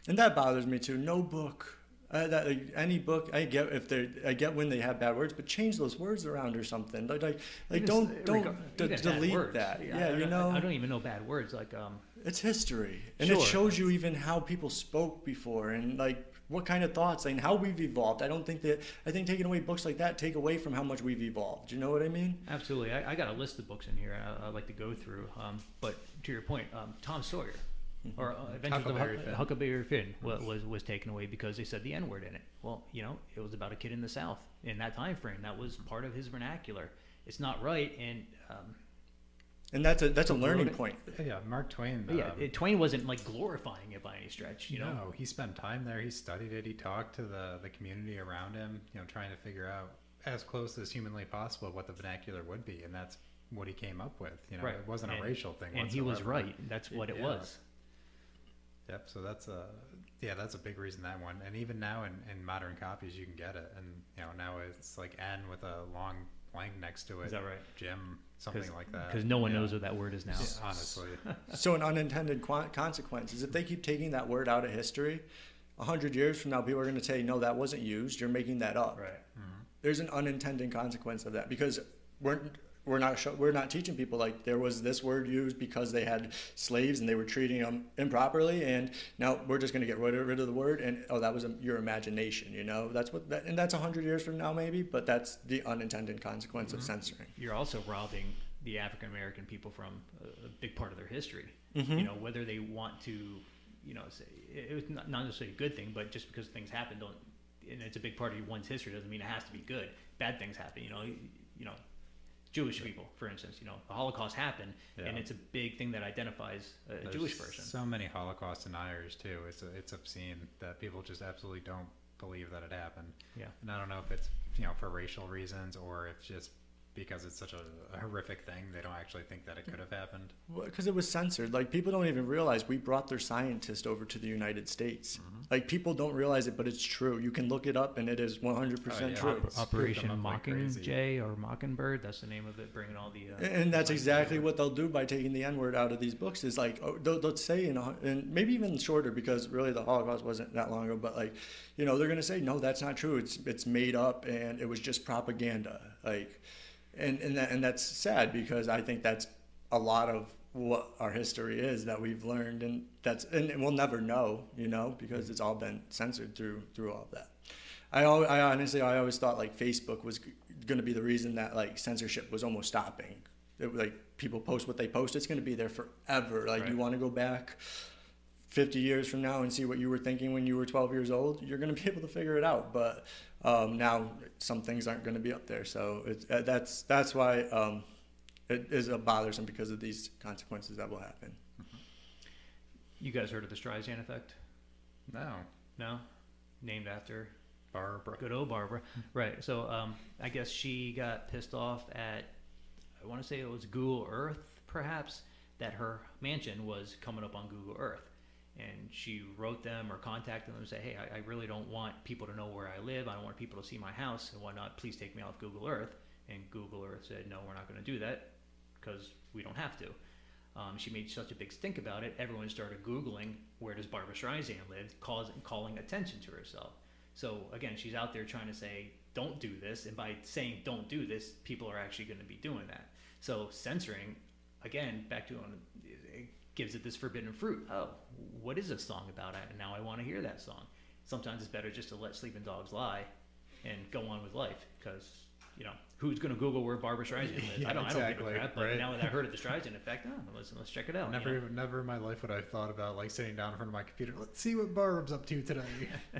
and that bothers me too. No book, uh, that like, any book. I get if they, I get when they have bad words, but change those words around or something. Like, like, like don't, don't d delete that. Yeah, yeah you know. I, I don't even know bad words. Like, um, it's history, and sure. it shows you even how people spoke before, and like what kind of thoughts and how we've evolved. I don't think that. I think taking away books like that take away from how much we've evolved. You know what I mean? Absolutely. I, I got a list of books in here I, I like to go through. Um, but to your point, um, Tom Sawyer. Mm-hmm. Or uh, Adventures Huckleberry of Huck Finn. Huckleberry Finn was, was was taken away because they said the N word in it. Well, you know, it was about a kid in the South in that time frame. That was part of his vernacular. It's not right, and um, and that's a that's a learning it. point. Yeah, Mark Twain. Um, yeah, it, Twain wasn't like glorifying it by any stretch. You know, no, he spent time there. He studied it. He talked to the the community around him. You know, trying to figure out as close as humanly possible what the vernacular would be, and that's what he came up with. You know, right. it wasn't and, a racial thing. And whatsoever. He was right. That's what it yeah. was. Yep. So that's a, yeah, that's a big reason that one. And even now in, in modern copies, you can get it. And, you know, now it's like N with a long blank next to it. Is that right? Jim, something like that. Because no one yeah. knows what that word is now. Yeah, honestly. So an unintended consequence is if they keep taking that word out of history, a hundred years from now, people are going to say, no, that wasn't used. You're making that up. Right. Mm-hmm. There's an unintended consequence of that, because we're we're not show, we're not teaching people like there was this word used because they had slaves and they were treating them improperly, and now we're just going to get rid of, rid of the word, and oh, that was your imagination, you know. That's what that, and that's one hundred years from now maybe, but that's the unintended consequence mm-hmm. of censoring. You're also robbing the African American people from a, a big part of their history. Mm-hmm. You know, whether they want to, you know, say it was not necessarily a good thing, but just because things happen, don't, and it's a big part of one's history, doesn't mean it has to be good. Bad things happen, you know. You, you know, Jewish people, for instance, you know, the Holocaust happened, yeah. and it's a big thing that identifies a There's Jewish person. So many Holocaust deniers too. It's a, it's obscene that people just absolutely don't believe that it happened. Yeah, and I don't know if it's, you know, for racial reasons or if just because it's such a, a horrific thing, they don't actually think that it could have happened. Well, because it was censored. Like, people don't even realize we brought their scientists over to the United States. Mm-hmm. Like, people don't realize it, but it's true. You can look it up, and it is one hundred percent oh, yeah. true. Op- Operation Mockingjay or Mockingbird, that's the name of it, bringing all the... Uh, and that's exactly what they'll do by taking the N-word out of these books, is like, oh, they'll, they'll say, in a, and maybe even shorter, because really the Holocaust wasn't that long ago, but like, you know, they're going to say, no, that's not true. It's, it's made up, and it was just propaganda. Like... And and, that, and that's sad, because I think that's a lot of what our history is that we've learned, and that's and we'll never know, you know, because it's all been censored through through all of that. I always, I honestly I always thought like Facebook was going to be the reason that like censorship was almost stopping. It, like people post what they post, it's going to be there forever. Like right. you want to go back fifty years from now and see what you were thinking when you were twelve years old, you're going to be able to figure it out. But um, now some things aren't going to be up there. So it, uh, that's that's why um, it is a bothersome, because of these consequences that will happen. Mm-hmm. You guys heard of the Streisand effect? No. No? Named after? Barbra. Good old Barbra. Right. So um, I guess she got pissed off at, I want to say it was Google Earth, perhaps, that her mansion was coming up on Google Earth. And she wrote them or contacted them and said, hey, I, I really don't want people to know where I live. I don't want people to see my house and whatnot. Please take me off Google Earth. And Google Earth said, no, we're not going to do that because we don't have to. Um, she made such a big stink about it. Everyone started Googling, where does Barbra Streisand live, causing, calling attention to herself. So, again, she's out there trying to say, don't do this. And by saying don't do this, people are actually going to be doing that. So censoring, again, back to on it, gives it this forbidden fruit. Oh, what is this song about? And now I want to hear that song. Sometimes it's better just to let sleeping dogs lie and go on with life, because, you know, who's going to Google where Barbra Streisand lives? Yeah, I don't, exactly, I don't give a crap, but right. now that I heard of the Streisand effect, oh, listen, let's check it out. Never, you know? Never in my life would I have thought about, like, sitting down in front of my computer, let's see what Barb's up to today.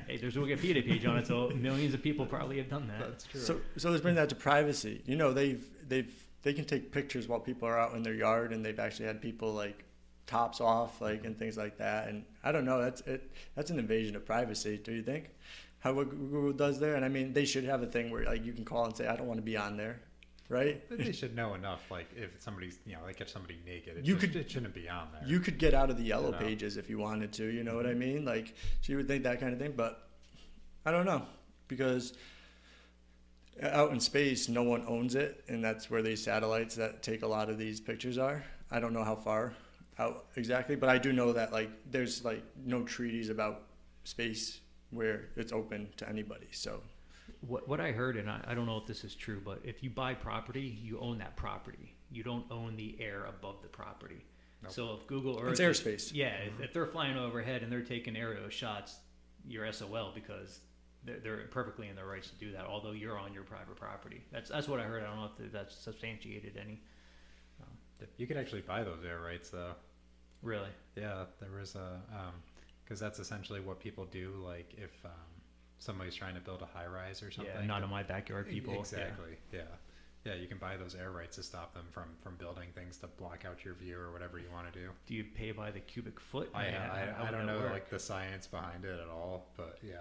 Hey, there's a Wikipedia page on it, so millions of people probably have done that. That's true. So, so let's bring that to privacy. You know, they've, they've, they can take pictures while people are out in their yard, and they've actually had people, like, tops off, like, and things like that. And I don't know, that's it that's an invasion of privacy, do you think, how what Google does there? And I mean, they should have a thing where, like, you can call and say, I don't want to be on there, right? They should know enough, like, if somebody's, you know, they catch somebody naked, it, you just, could, it shouldn't be on there. You could get out of the yellow you know? pages if you wanted to, you know what I mean? Like, she would think that kind of thing, but I don't know, because out in space no one owns it, and that's where these satellites that take a lot of these pictures are. I don't know how far out exactly, but I do know that, like, there's, like, no treaties about space where it's open to anybody. So what what I heard, and I, I don't know if this is true, but if you buy property, you own that property. You don't own the air above the property. Nope. So if Google Earth, it's airspace. Yeah, mm-hmm. if, if they're flying overhead and they're taking aerial shots, you're S O L, because they're, they're perfectly in their rights to do that, although you're on your private property. That's that's what I heard. I don't know if that's substantiated any. Um, you could actually buy those air rights, though. Really? Yeah, there was a, um, because that's essentially what people do, like, if um, somebody's trying to build a high-rise or something. Yeah, not in my backyard, people. Exactly, yeah. yeah. Yeah, you can buy those air rights to stop them from, from building things to block out your view or whatever you want to do. Do you pay by the cubic foot? I, I, I, I don't know, work? like, the science behind it at all, but yeah.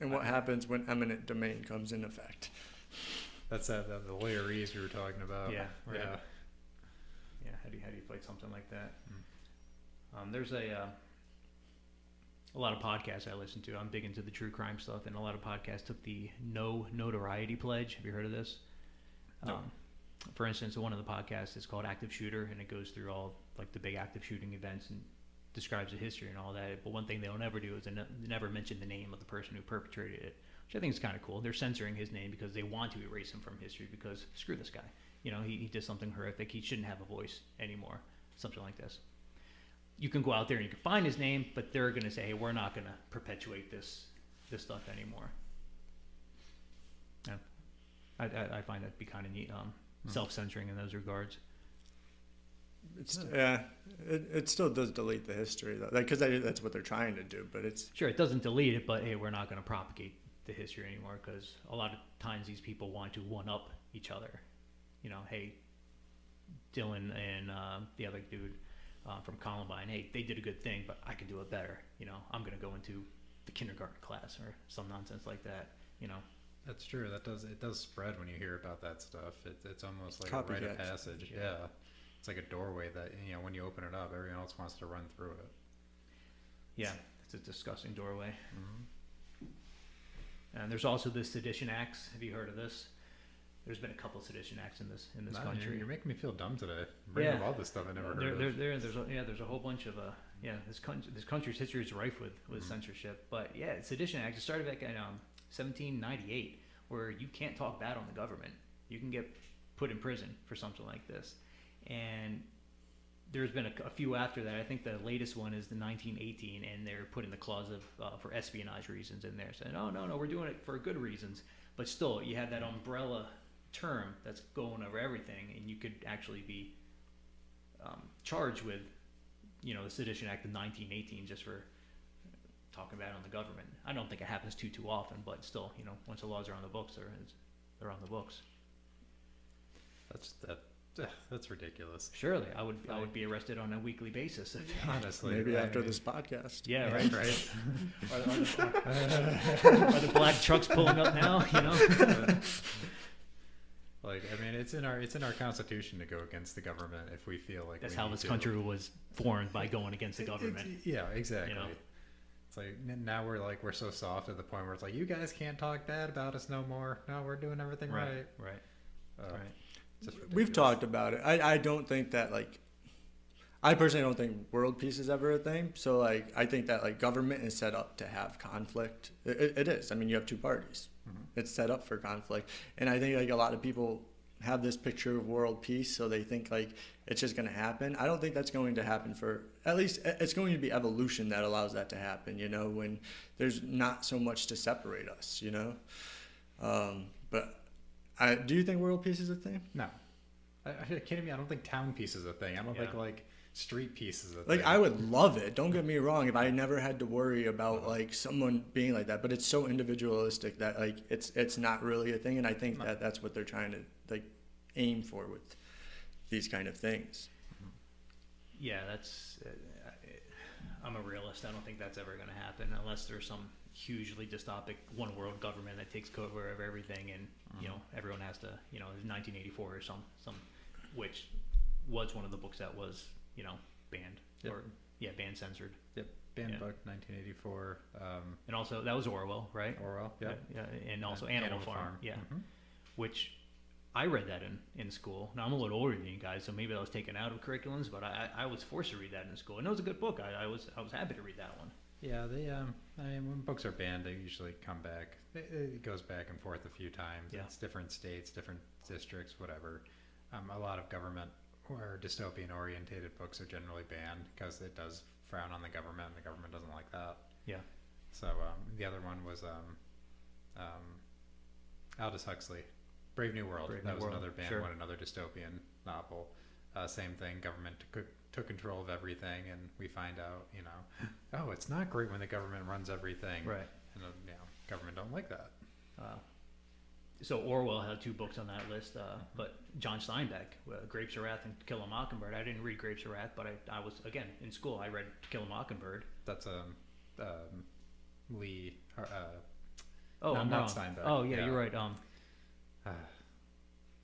And what I, happens when eminent domain comes into effect? That's that, that the lawyerese you were talking about. Yeah, right. Yeah. Yeah, how do you, how do you fight something like that? Mm. Um, there's a uh, a lot of podcasts I listen to. I'm big into the true crime stuff, and a lot of podcasts took the no notoriety pledge. Have you heard of this? No. Um, for instance, one of the podcasts is called Active Shooter, and it goes through all, like, the big active shooting events and describes the history and all that. But one thing they'll never do is they never mention the name of the person who perpetrated it, which I think is kind of cool. They're censoring his name because they want to erase him from history, because screw this guy. you know, he, he did something horrific, he shouldn't have a voice anymore, something like this. You can go out there and you can find his name, but they're going to say, hey, we're not going to perpetuate this this stuff anymore. Yeah. I, I, I find that to be kind of neat, um, hmm. self-censoring in those regards. It's, yeah, uh, it, it still does delete the history, though, because like, that, that's what they're trying to do. But it's sure, it doesn't delete it, but hey, we're not going to propagate the history anymore, because a lot of times these people want to one-up each other. You know, hey, Dylan and uh, the other dude uh, from Columbine, hey, they did a good thing, but I can do it better. You know, I'm going to go into the kindergarten class or some nonsense like that, you know. That's true. That does it does spread when you hear about that stuff. It, it's almost like Copy a rite of passage. Yeah. yeah. It's like a doorway that, you know, when you open it up, everyone else wants to run through it. Yeah, it's a disgusting doorway. Mm-hmm. And there's also the Sedition Acts. Have you heard of this? There's been a couple of Sedition Acts in this in this no, country. You're making me feel dumb today. Bringing yeah. up all this stuff I never there, heard there, of. There, there's a, yeah, there's a whole bunch of uh, yeah. This country, this country's history is rife with with mm-hmm. censorship. But yeah, Sedition Act. It started back in um, seventeen ninety-eight, where you can't talk bad on the government. You can get put in prison for something like this. And there's been a, a few after that. I think the latest one is the nineteen eighteen, and they're putting the clause of uh, for espionage reasons in there, saying, "Oh no, no, we're doing it for good reasons." But still, you have that umbrella term that's going over everything, and you could actually be um, charged with, you know, the Sedition Act of nineteen eighteen just for talking bad on the government. I don't think it happens too too often, but still, you know, once the laws are on the books, they're they're on the books. That's that. That's ridiculous. Surely, I would I would be arrested on a weekly basis. If, honestly, maybe after I mean, this podcast. Yeah, right, right. are, are, the, are, are the black trucks pulling up now? You know, like I mean, it's in our it's in our constitution to go against the government if we feel like that's we how this to. country was formed, by going against the government. It, it, yeah, exactly. You know? It's like now we're like we're so soft at the point where it's like you guys can't talk bad about us no more. No, we're doing everything right. Right. Right. Uh, right. We've talked about it. I, I don't think that, like, I personally don't think world peace is ever a thing. So, like, I think that, like, government is set up to have conflict. It, it is. I mean, you have two parties. Mm-hmm. It's set up for conflict. And I think, like, a lot of people have this picture of world peace, so they think, like, it's just going to happen. I don't think that's going to happen for, at least, it's going to be evolution that allows that to happen, you know, when there's not so much to separate us, you know. Um, but... I, do you think world peace is a thing? No. Are you kidding me? I don't think town peace is a thing. I don't yeah. think, like, street peace is a like, thing. Like, I would love it. Don't get me wrong. If I never had to worry about, like, someone being like that. But it's so individualistic that, like, it's it's not really a thing. And I think no. that that's what they're trying to, like, aim for with these kind of things. Yeah, that's... Uh, I'm a realist. I don't think that's ever going to happen unless there's some... hugely dystopic one world government that takes cover of everything, and you know everyone has to, you know, nineteen eighty-four or some some which was one of the books that was, you know, banned yep. or yeah banned censored yep banned yeah. book nineteen eighty-four, um and also that was Orwell, right? Orwell yeah yeah, yeah. and also Animal, Animal Farm, Farm. yeah mm-hmm. Which I read that in in school. Now I'm a little older than you guys, so maybe I was taken out of curriculums, but I I was forced to read that in school, and it was a good book. I, I was I was happy to read that one. Yeah, they. Um, I mean, when books are banned, they usually come back. It, it goes back and forth a few times. Yeah. It's different states, different districts, whatever. Um, a lot of government or dystopian-orientated books are generally banned because it does frown on the government, and the government doesn't like that. Yeah. So um, the other one was um, um, Aldous Huxley, Brave New World. Brave that New was World. Another banned sure. one, another dystopian novel. Uh, same thing. Government could. took control of everything, and we find out, you know, oh, it's not great when the government runs everything. Right. And, you know, government don't like that. Uh, so Orwell had two books on that list, uh, mm-hmm. but John Steinbeck, uh, Grapes of Wrath and To Kill a Mockingbird. I didn't read Grapes of Wrath, but I, I was, again, in school, I read To Kill a Mockingbird. That's um, um, Lee, uh, oh, no, not Steinbeck. Oh, yeah, yeah. You're right. Um, uh,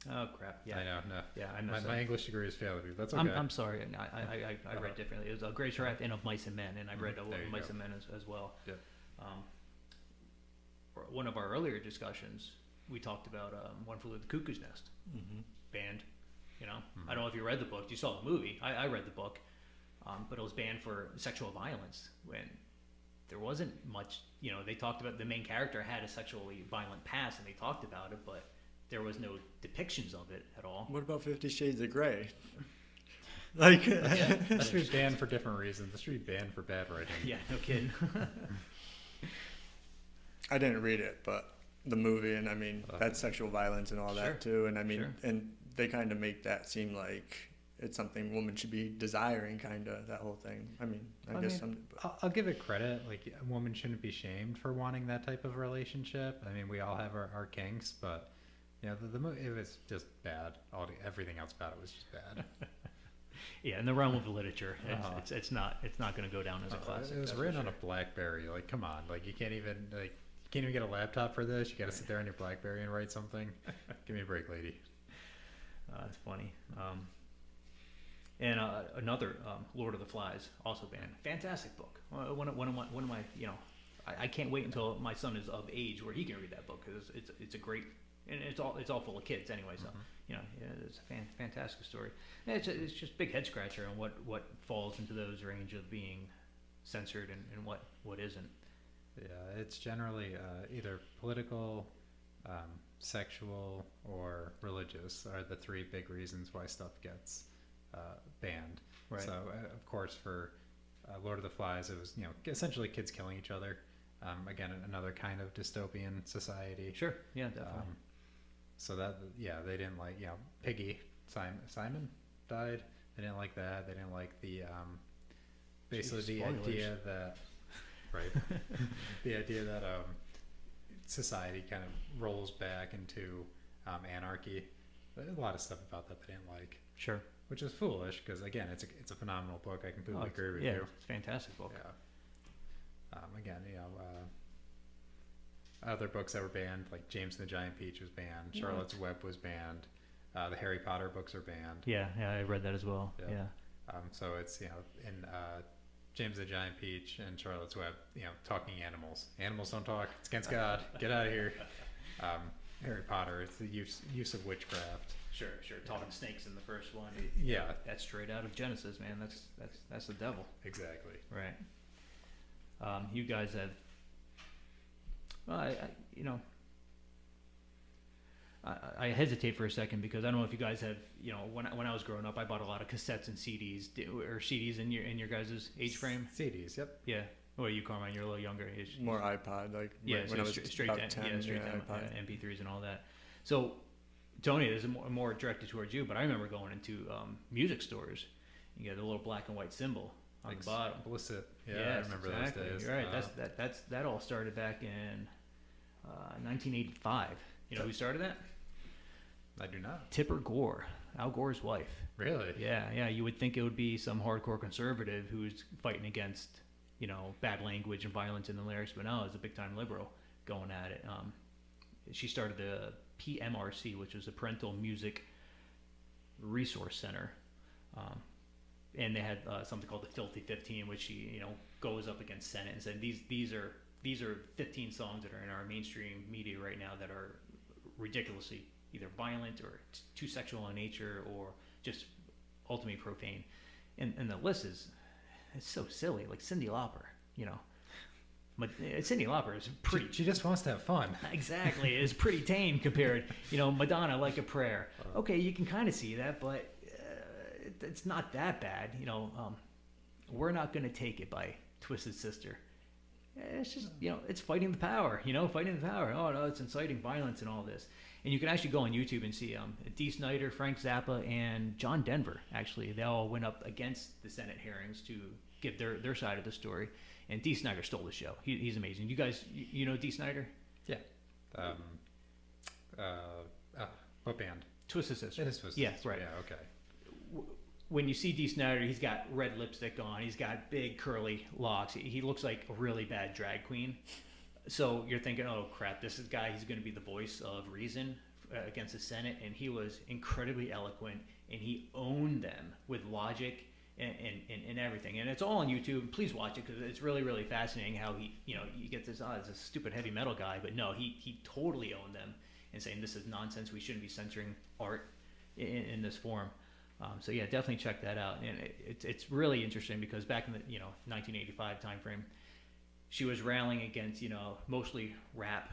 Oh crap! Yeah, I know. No, yeah, I know. My, so. my English degree is failing me. That's okay. I'm, I'm sorry. I I, I, I read differently. It was uh, Grapes of Wrath and Of Mice and Men, and I read mm-hmm. Of Mice go. and Men as, as well. Yeah. Um, one of our earlier discussions, we talked about um, One Flew Over the Cuckoo's Nest, mm-hmm. banned. You know, mm-hmm. I don't know if you read the book. You saw the movie. I, I read the book, um, but it was banned for sexual violence when there wasn't much. You know, they talked about the main character had a sexually violent past, and they talked about it, but there was no depictions of it at all. What about Fifty Shades of Grey? Like, yeah, it should be banned for different reasons. It should be banned for bad writing. Yeah, no kidding. I didn't read it, but the movie, and I mean, uh, that's sexual violence and all sure, that too. And I mean, sure. and they kind of make that seem like it's something women should be desiring, kind of, that whole thing. I mean, I, I guess mean, some, I'll give it credit. Like, a woman shouldn't be shamed for wanting that type of relationship. I mean, we all have our, our kinks, but you know, the, the movie, it was just bad. All the, everything else about it was just bad. Yeah, in the realm of literature, it's, uh-huh. it's, it's not it's not going to go down as a classic. Uh, it was written sure. on a BlackBerry. Like, come on, like you can't even like you can't even get a laptop for this. You got to sit there on your BlackBerry and write something. Give me a break, lady. Uh, that's funny. Um, and uh, another um, Lord of the Flies, also banned. Fantastic book. One of, one of my one of my you know, I, I can't wait until my son is of age where he can read that book because it's, it's it's a great. And it's all it's all full of kids anyway, so mm-hmm. you know yeah, it's a fan, fantastic story. And it's a, it's just a big head scratcher on what, what falls into those range of being censored and, and what, what isn't. Yeah, it's generally uh, either political, um, sexual, or religious are the three big reasons why stuff gets uh, banned. Right. So uh, of course for uh, Lord of the Flies, it was you know essentially kids killing each other. Um, again, another kind of dystopian society. Sure. Yeah, definitely. Um, So that, yeah, they didn't like, you know, Piggy, Simon, Simon died. They didn't like that. They didn't like the, um, basically Jeez, the spoilers. idea that, right, the idea that um, society kind of rolls back into um, anarchy. A lot of stuff about that they didn't like. Sure. Which is foolish because, again, it's a, it's a phenomenal book. I completely oh, agree with yeah, you. Yeah, it's a fantastic book. Yeah. Um, again, you know... Uh, other books that were banned, like James and the Giant Peach was banned, Charlotte's yeah. Web was banned, uh, the Harry Potter books are banned. Yeah, yeah, I read that as well. Yeah. yeah. Um, so it's, you know, in uh, James and the Giant Peach and Charlotte's Web, you know, talking animals. Animals don't talk. It's against God. Get out of here. Um, Harry Potter, it's the use, use of witchcraft. Sure, sure. Talking yeah. snakes in the first one. Yeah. That's straight out of Genesis, man. That's, that's, that's the devil. Exactly. Right. Um, you guys have... Well, I, I, you know, I, I hesitate for a second because I don't know if you guys have, you know, when I, when I was growing up, I bought a lot of cassettes and C Ds, or C Ds in your in your guys' age frame. C Ds, yep. Yeah. Well, you, Carmine, you're a little younger. Age. More iPod, like yeah, when so I was straight, straight down, ten, yeah, straight yeah, down iPod. M P threes and all that. So, Tony, this is more, more directed towards you, but I remember going into um, music stores. And you got the little black and white symbol. On like the bottom. Explicit. Yeah, yes, I remember exactly. those days. You're right. Uh, that's, that, that's, that all started back in uh, nineteen eighty-five. You know who started that? I do not. Tipper Gore, Al Gore's wife. Really? Yeah, yeah. You would think it would be some hardcore conservative who's fighting against, you know, bad language and violence in the lyrics, but no, it's a big-time liberal going at it. Um, she started the P M R C, which was a Parental Music Resource Center. Um, And they had uh, something called the Filthy fifteen, which she, you know, goes up against Senate and said these these are these are fifteen songs that are in our mainstream media right now that are ridiculously either violent or t- too sexual in nature or just ultimately profane. And and the list is it's so silly, like Cyndi Lauper, you know. But Cyndi Lauper is pretty. She, she just wants to have fun. Exactly, it's pretty tame compared, you know, Madonna, Like a Prayer. Okay, you can kind of see that, but. It's not that bad, you know. Um, We're Not Gonna Take It by Twisted Sister. It's just, you know, it's fighting the power, you know, fighting the power. Oh no, it's inciting violence and all this. And you can actually go on YouTube and see um, Dee Snider, Frank Zappa, and John Denver. Actually, they all went up against the Senate hearings to give their, their side of the story. And Dee Snider stole the show. He, he's amazing. You guys, you, you know Dee Snider? Yeah. Um. Uh. uh what band? Twisted Sister. It is Twisted yeah, Sister. Right. Yeah. Okay. When you see Dee Snider, he's got red lipstick on. He's got big curly locks. He looks like a really bad drag queen. So you're thinking, oh crap, this is guy. He's going to be the voice of reason against the Senate. And he was incredibly eloquent, and he owned them with logic and, and, and everything. And it's all on YouTube. Please watch it because it's really, really fascinating how he, you know, you get this, oh, it's a stupid heavy metal guy. But no, he, he totally owned them and saying this is nonsense. We shouldn't be censoring art in, in this form. Um, so yeah, definitely check that out, and it, it, it's really interesting because back in the you know nineteen eighty-five time frame, she was rallying against you know mostly rap,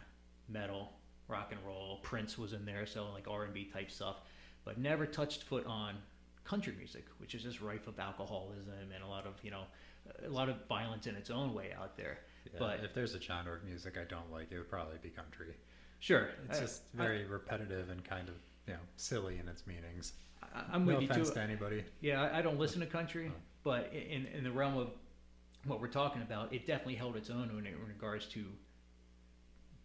metal, rock and roll. Prince was in there selling like R and B type stuff, but never touched foot on country music, which is just rife with alcoholism and a lot of, you know, a lot of violence in its own way out there. Yeah, but if there's a genre of music I don't like, it would probably be country. Sure. It's I, just very I, repetitive and kind of, you know, silly in its meanings. I, I'm no with you offense too. to anybody. Yeah, I, I don't listen to country, oh. but in in the realm of what we're talking about, it definitely held its own in, in regards to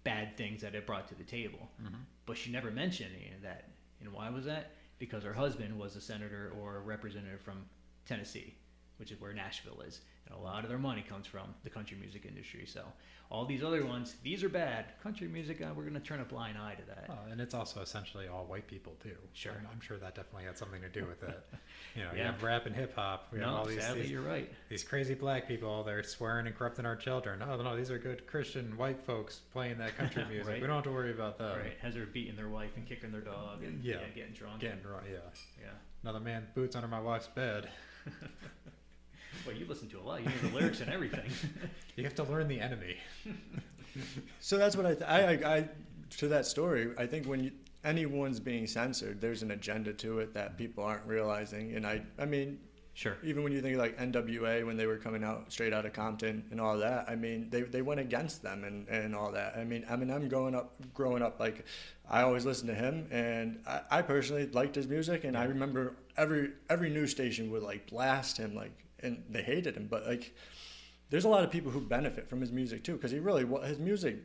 bad things that it brought to the table. Mm-hmm. But she never mentioned any of that. And why was that? Because her husband was a senator or a representative from Tennessee, which is where Nashville is. And a lot of their money comes from the country music industry. So all these other ones, these are bad. Country music, uh, we're going to turn a blind eye to that. Oh, and it's also essentially all white people, too. Sure. I'm, I'm sure that definitely had something to do with it. You know, yeah. You have rap and hip-hop. We no, have all these, sadly, these, you're right. These crazy black people, they're swearing and corrupting our children. Oh, no, these are good Christian white folks playing that country music. Right? We don't have to worry about that. Right. Has her beating their wife and kicking their dog and yeah. Yeah, getting drunk. Getting drunk, yeah. Yeah. Another man boots under my wife's bed. Well, you listen to a lot. You know the lyrics and everything. You have to learn the enemy. So that's what I, th- I, I, I, to that story, I think when you, anyone's being censored, there's an agenda to it that people aren't realizing. And I, I mean, sure. Even when you think like N W A, when they were coming out straight out of Compton and all that, I mean, they, they went against them and, and all that. I mean, Eminem growing up, growing up, like I always listened to him, and I, I personally liked his music. And I remember every, every news station would like blast him, like, and they hated him, but like, there's a lot of people who benefit from his music too, because he really, his music,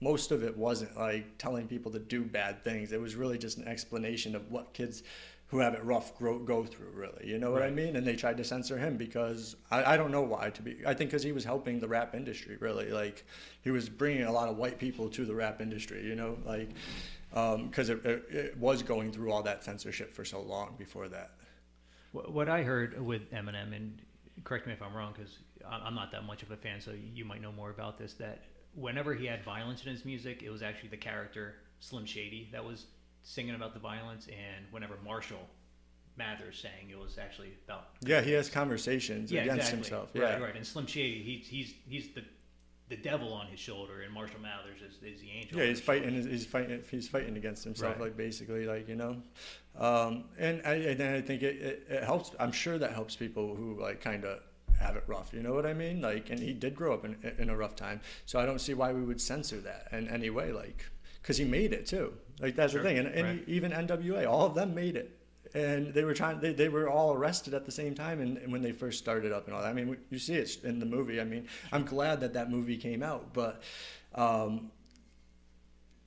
most of it wasn't like telling people to do bad things. It was really just an explanation of what kids who have it rough grow, go through, really. You know what right. I mean? And they tried to censor him because I, I don't know why. To be, I think because he was helping the rap industry, really. Like, he was bringing a lot of white people to the rap industry. You know, like because um, it, it, it was going through all that censorship for so long before that. What I heard with Eminem, and correct me if I'm wrong because I'm not that much of a fan, so you might know more about this, that whenever he had violence in his music, it was actually the character Slim Shady that was singing about the violence, and whenever Marshall Mathers sang, it was actually about... Yeah, he has conversations yeah, against exactly. himself. Yeah. Right, right. And Slim Shady, he, he's he's the... the devil on his shoulder, and Marshall Mathers is, is the angel. Yeah, he's fighting. His, he's fighting. He's fighting against himself, right. like basically, like you know. Um, and I and I think it, it, it helps. I'm sure that helps people who like kind of have it rough. You know what I mean? Like, and he did grow up in in a rough time, so I don't see why we would censor that in any way. Like, because he made it too. Like that's sure. the thing. And, and right. he, even N W A, all of them made it, and they were trying. They, they were all arrested at the same time, and, and when they first started up and all that. I mean, you see it in the movie. I mean, I'm glad that that movie came out, but um,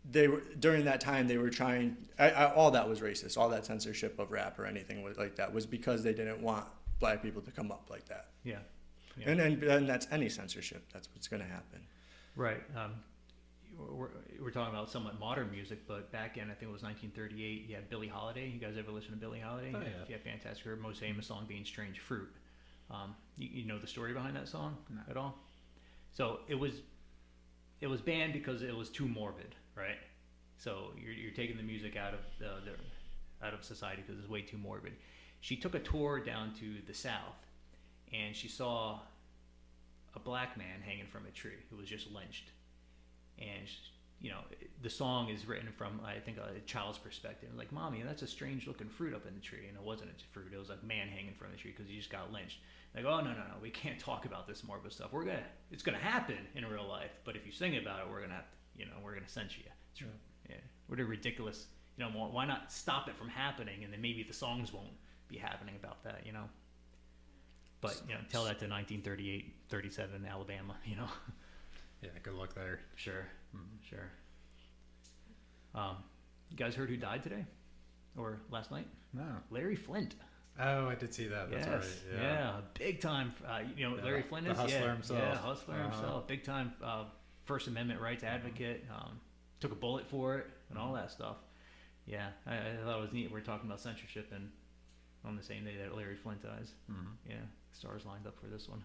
they were during that time they were trying. I, I, all that was racist. All that censorship of rap or anything was like that was because they didn't want black people to come up like that. Yeah, yeah. And, and and that's any censorship. That's what's going to happen. Right. Um, We're, we're talking about somewhat modern music, but back in, I think it was nineteen thirty-eight, you had Billie Holiday. You guys ever listen to Billie Holiday? Oh, yeah. Yeah, fantastic. Her most famous song being Strange Fruit. Um, you, you know the story behind that song no. at all? So it was it was banned because it was too morbid, right? So you're, you're taking the music out of, the, the, out of society because it's way too morbid. She took a tour down to the South, and she saw a black man hanging from a tree who was just lynched. And, you know, the song is written from, I think, a child's perspective. Like, Mommy, that's a strange-looking fruit up in the tree. And it wasn't a fruit. It was like man hanging from the tree because he just got lynched. Like, oh, no, no, no, we can't talk about this morbid stuff. We're gonna, it's going to happen in real life. But if you sing about it, we're going to have to, you know, we're going to censor you. It's, right. yeah. What a ridiculous, you know, why not stop it from happening? And then maybe the songs won't be happening about that, you know. But, you know, tell that to nineteen thirty-eight, thirty-seven Alabama, you know. Yeah, good luck there. Sure, mm-hmm. sure. Um, you guys heard who died today? Or last night? No. Larry Flint. Oh, I did see that. That's yes. right. Yeah. yeah, big time. Uh, you know, yeah, Larry Flint is the hustler yeah, himself. Yeah, hustler uh-huh. himself. Big time uh, First Amendment rights advocate. Um, took a bullet for it and all that stuff. Yeah, I, I thought it was neat. We're talking about censorship and on the same day that Larry Flint dies. Mm-hmm. Yeah, stars lined up for this one.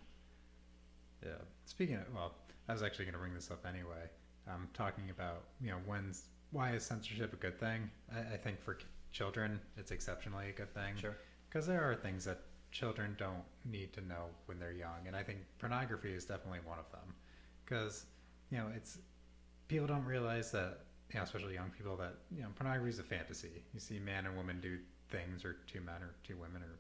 Yeah. Speaking of, well, I was actually going to bring this up anyway. Um, talking about, you know, when's, why is censorship a good thing? I, I think for children, it's exceptionally a good thing. Sure. Because there are things that children don't need to know when they're young. And I think pornography is definitely one of them. Because, you know, it's, people don't realize that you know, especially young people, that, you know, pornography is a fantasy. You see man and woman do things, or two men or two women, or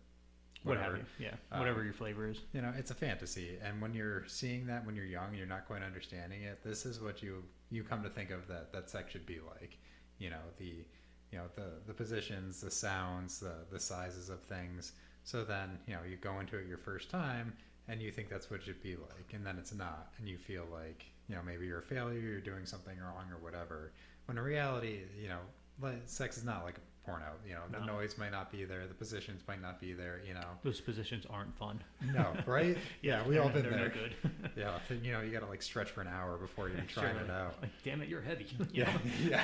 whatever. What have you. Yeah, whatever um, your flavor is. You know, it's a fantasy. And when you're seeing that when you're young, you're not quite understanding it. This is what you you come to think of that that sex should be like. You know, the you know the the positions, the sounds, the the sizes of things. So then, you know, you go into it your first time and you think that's what it should be like, and then it's not, and you feel like, you know, maybe you're a failure, you're doing something wrong or whatever. When in reality, you know, sex is not like porno. You know, no. The noise might not be there, the positions might not be there. You know, those positions aren't fun. No, right? Yeah, we all been there. No good. Yeah, you know, you got to like stretch for an hour before you're trying sure. it out. Like, damn it, you're heavy. You yeah, yeah.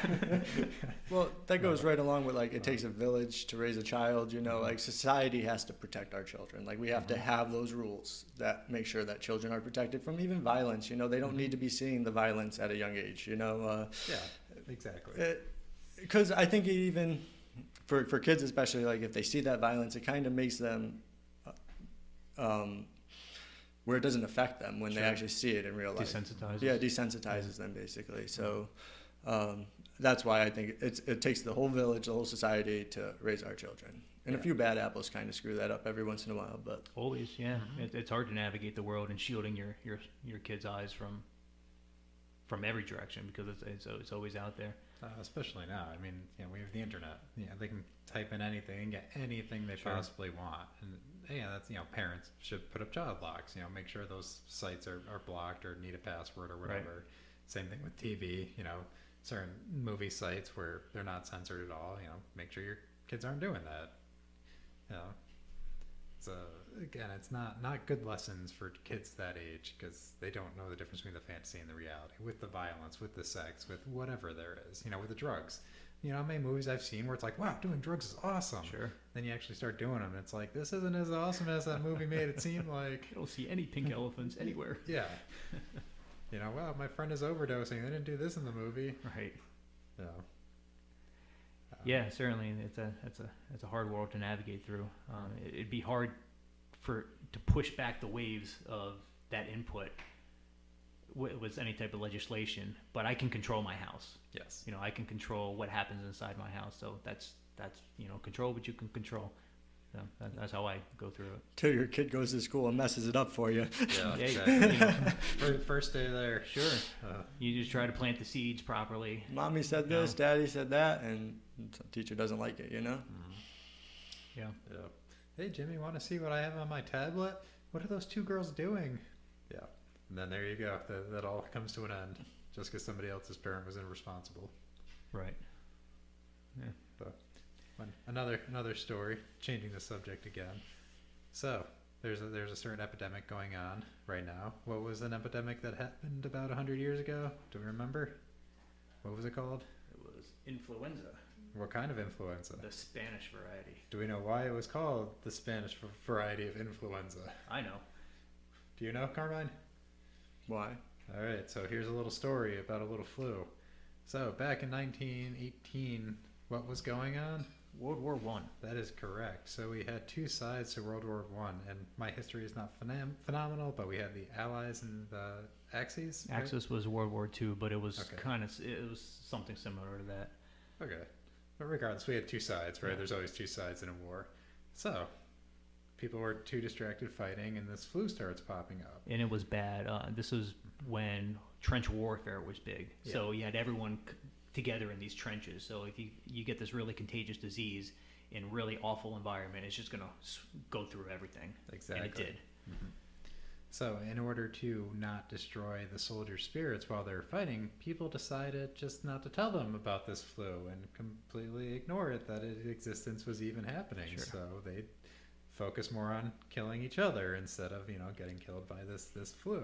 Well, that goes no, right along with like it takes a village to raise a child. You know, mm-hmm. like society has to protect our children. Like we have mm-hmm. to have those rules that make sure that children are protected from even violence. You know, they don't mm-hmm. need to be seeing the violence at a young age. You know. Uh, yeah, exactly. Because I think it even. For, for kids especially, like if they see that violence, it kind of makes them um, where it doesn't affect them when sure. they actually see it in real life. Desensitizes. Yeah, desensitizes yeah. them basically. So um, that's why I think it's, it takes the whole village, the whole society to raise our children. And yeah. a few bad apples kind of screw that up every once in a while. But always, yeah. Mm-hmm. It, it's hard to navigate the world and shielding your, your, your kids' eyes from from every direction because it's it's, it's always out there. Uh, especially now. I mean, you know, we have the internet. You know, they can type in anything and get anything they sure. possibly want. And yeah, that's, you know, parents should put up child locks. You know, make sure those sites are, are blocked or need a password or whatever. Right. Same thing with T V. You know, certain movie sites where they're not censored at all. You know, make sure your kids aren't doing that. You know, so again, it's not not good lessons for kids that age because they don't know the difference between the fantasy and the reality, with the violence, with the sex, with whatever there is, you know, with the drugs. You know, how many movies I've seen where it's like, wow, doing drugs is awesome. Sure. Then you actually start doing them and it's like, this isn't as awesome as that movie made it seem like. I don't see any pink elephants anywhere. Yeah. You know, wow, my friend is overdosing. They didn't do this in the movie. Right. Yeah. Yeah, certainly, it's a it's a it's a hard world to navigate through. Um, it, it'd be hard for to push back the waves of that input w- with any type of legislation. But I can control my house. Yes, you know, I can control what happens inside my house. So that's that's you know, control what you can control. So that, that's how I go through it. Till your kid goes to school and messes it up for you. Yeah, exactly. You know, first day there, sure. Uh, you just try to plant the seeds properly. Mommy said this, yeah. Daddy said that, and some teacher doesn't like it, you know? Mm-hmm. Yeah. Yeah. Hey, Jimmy, want to see what I have on my tablet? What are those two girls doing? Yeah. And then there you go. That, that all comes to an end just because somebody else's parent was irresponsible. Right. Yeah. So, another another story, changing the subject again. So there's a, there's a certain epidemic going on right now. What was an epidemic that happened about one hundred years ago? Do we remember? What was it called? It was influenza. What kind of influenza? The Spanish variety. Do we know why it was called the Spanish variety of influenza? I know. Do you know, Carmine? Why? All right, so here's a little story about a little flu. So back in nineteen eighteen, what was going on? World War One. That is correct. So we had two sides to World War One, and my history is not phenom- phenomenal, but we had the Allies and the Axis. Right? Axis was World War Two, but it was okay. kind of it was something similar to that. Okay. But regardless, we had two sides, right? Yeah. There's always two sides in a war. So people were too distracted fighting, and this flu starts popping up. And it was bad. Uh, this was when trench warfare was big. Yeah. So you had everyone c- together in these trenches. So if you, you get this really contagious disease in really awful environment, it's just going to go through everything. Exactly. And it did. Mm-hmm. So in order to not destroy the soldiers' spirits while they're fighting, people decided just not to tell them about this flu and completely ignore it, that its existence was even happening. Sure. So they focus more on killing each other instead of, you know, getting killed by this, this flu.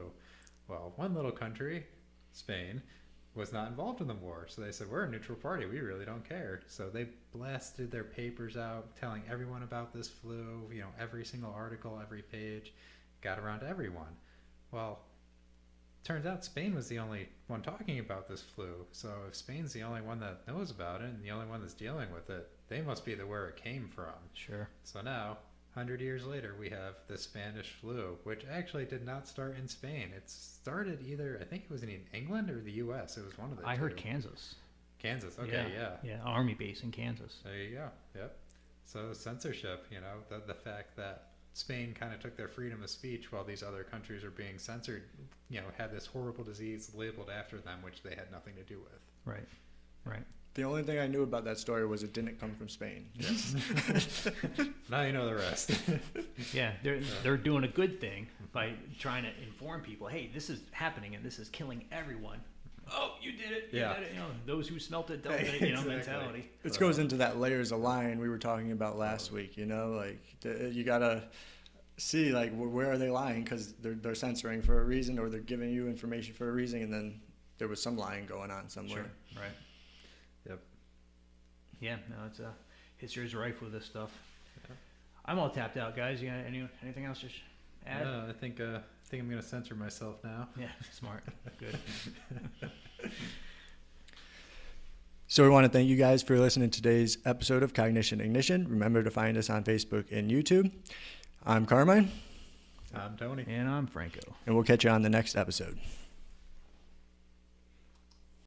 Well, one little country, Spain, was not involved in the war. So they said, we're a neutral party. We really don't care. So they blasted their papers out, telling everyone about this flu, you know, every single article, every page. Got around to everyone. Well, turns out Spain was the only one talking about this flu. So if Spain's the only one that knows about it and the only one that's dealing with it, they must be the where it came from. Sure. So now, one hundred years later, we have the Spanish flu, which actually did not start in Spain. It started either, I think it was in England or the U S It was one of the I two. Heard Kansas. Kansas. Okay, yeah. Yeah, yeah, army base in Kansas. There you go. Yep. So censorship, you know, the, the fact that Spain kind of took their freedom of speech while these other countries are being censored, you know, had this horrible disease labeled after them, which they had nothing to do with. Right, right. The only thing I knew about that story was it didn't come from Spain. Yes. Now you know the rest. Yeah, they're, they're doing a good thing by trying to inform people, hey, this is happening and this is killing everyone. Oh, you did it. You yeah. did it. You know, those who smelt it dealt with it, you know, exactly. mentality. This goes into that layers of lying we were talking about last week, you know, like the, you got to see, like, where are they lying? Because they're, they're censoring for a reason, or they're giving you information for a reason. And then there was some lying going on somewhere. Sure. Right. Yep. Yeah, no, it's a uh, history's rife with this stuff. Okay. I'm all tapped out, guys. You got any, anything else to add? No, I think, uh, I think I'm going to censor myself now. Yeah, smart. Good. So we want to thank you guys for listening to today's episode of Cognition Ignition. Remember to find us on Facebook and YouTube. I'm Carmine. I'm Tony. And I'm Franco. And we'll catch you on the next episode.